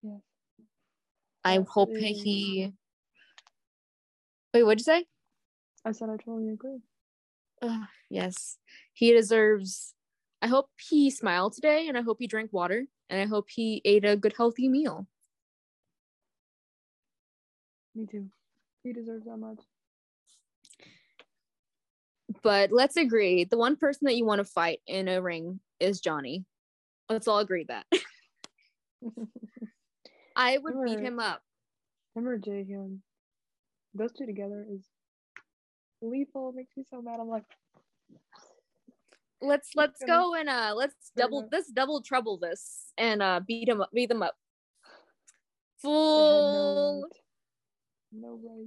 Yeah. I hope he. Wait, what'd you say? I said I totally agree. Yes, he deserves. I hope he smiled today, and I hope he drank water, and I hope he ate a good healthy meal. Me too. He deserves that much. But let's agree, the one person that you want to fight in a ring is Johnny. Let's all agree that. I would beat him up. Remember Jaehyun? Those two together is lethal. Makes me so mad. I'm like, let's go and let's double trouble this and beat them up. Full no way.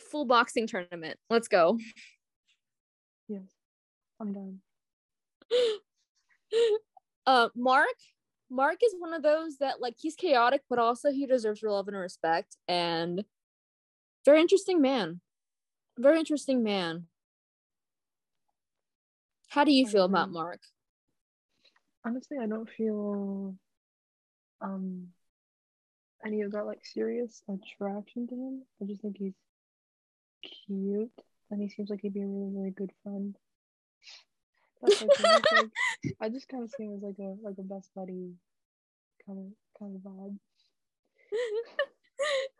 Full boxing tournament. Let's go. Yes, I'm done. Mark is one of those that, like, he's chaotic, but also he deserves love and respect, and very interesting man. How do you feel about Mark? Honestly, I don't feel any of that, like, serious attraction to him. I just think he's cute, and he seems like he'd be a really, really good friend. That's like, I just kind of see him as like a best buddy kind of vibe.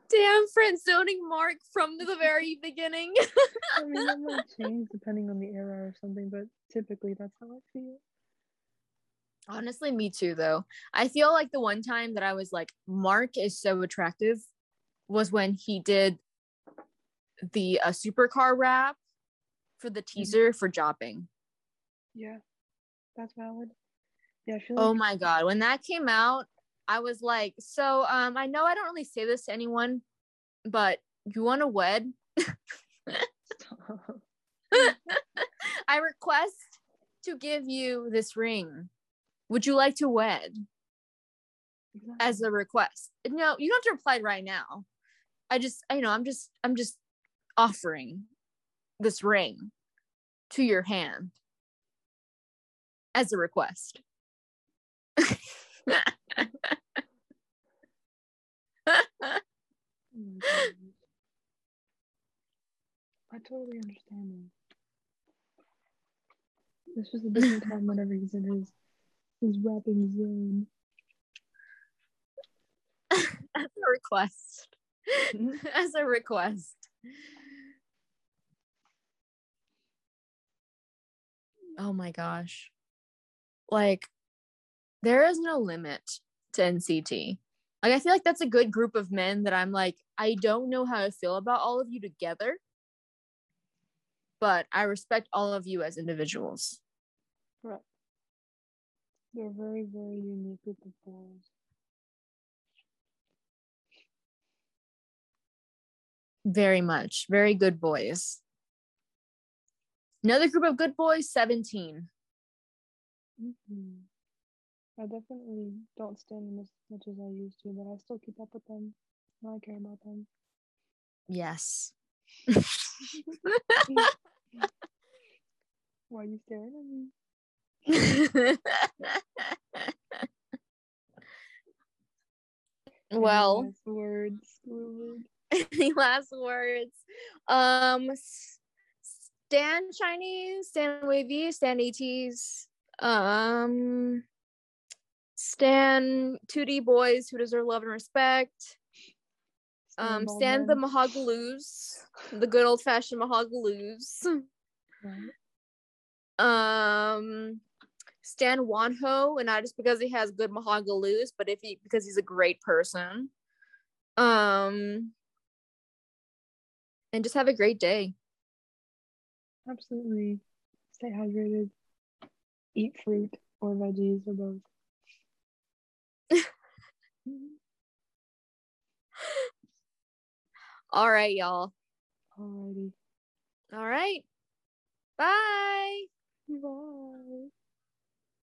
Damn, friend zoning Mark from the very beginning. I mean, that might change depending on the era or something, but typically that's how I feel. Honestly, me too, though. I feel like the one time that I was like, Mark is so attractive was when he did the supercar rap for the teaser for Jopping. Yeah, that's valid. Yeah, like, oh my god, when that came out, I was like, so I know I don't really say this to anyone, but you want to wed? I request to give you this ring. Would you like to wed? Exactly. As a request. No, you don't have to reply right now. I'm just offering this ring to your hand. As a request. I totally understand him. This was a different time whenever he's in his rapping zone. As a request. Oh my gosh. Like, there is no limit to NCT. Like, I feel like that's a good group of men that I'm like, I don't know how I feel about all of you together, but I respect all of you as individuals. Right. They're a very, very unique group of boys. Very much. Very good boys. Another group of good boys, 17. I definitely don't stand them as much as I used to, but I still keep up with them. I care about them. Yes. Why are you staring at me? Well, any last words? Stan Chinese, Stan WayV, Stan ETs. Stan 2D boys who deserve love and respect. Stan the Mahogaloos, the good old fashioned Mahogaloos. Right. Stan Wonho, and not just because he has good Mahogaloos, but because he's a great person. And just have a great day. Absolutely. Stay hydrated. Eat fruit or veggies or both. All right, y'all. Alrighty. All right. Bye. Bye.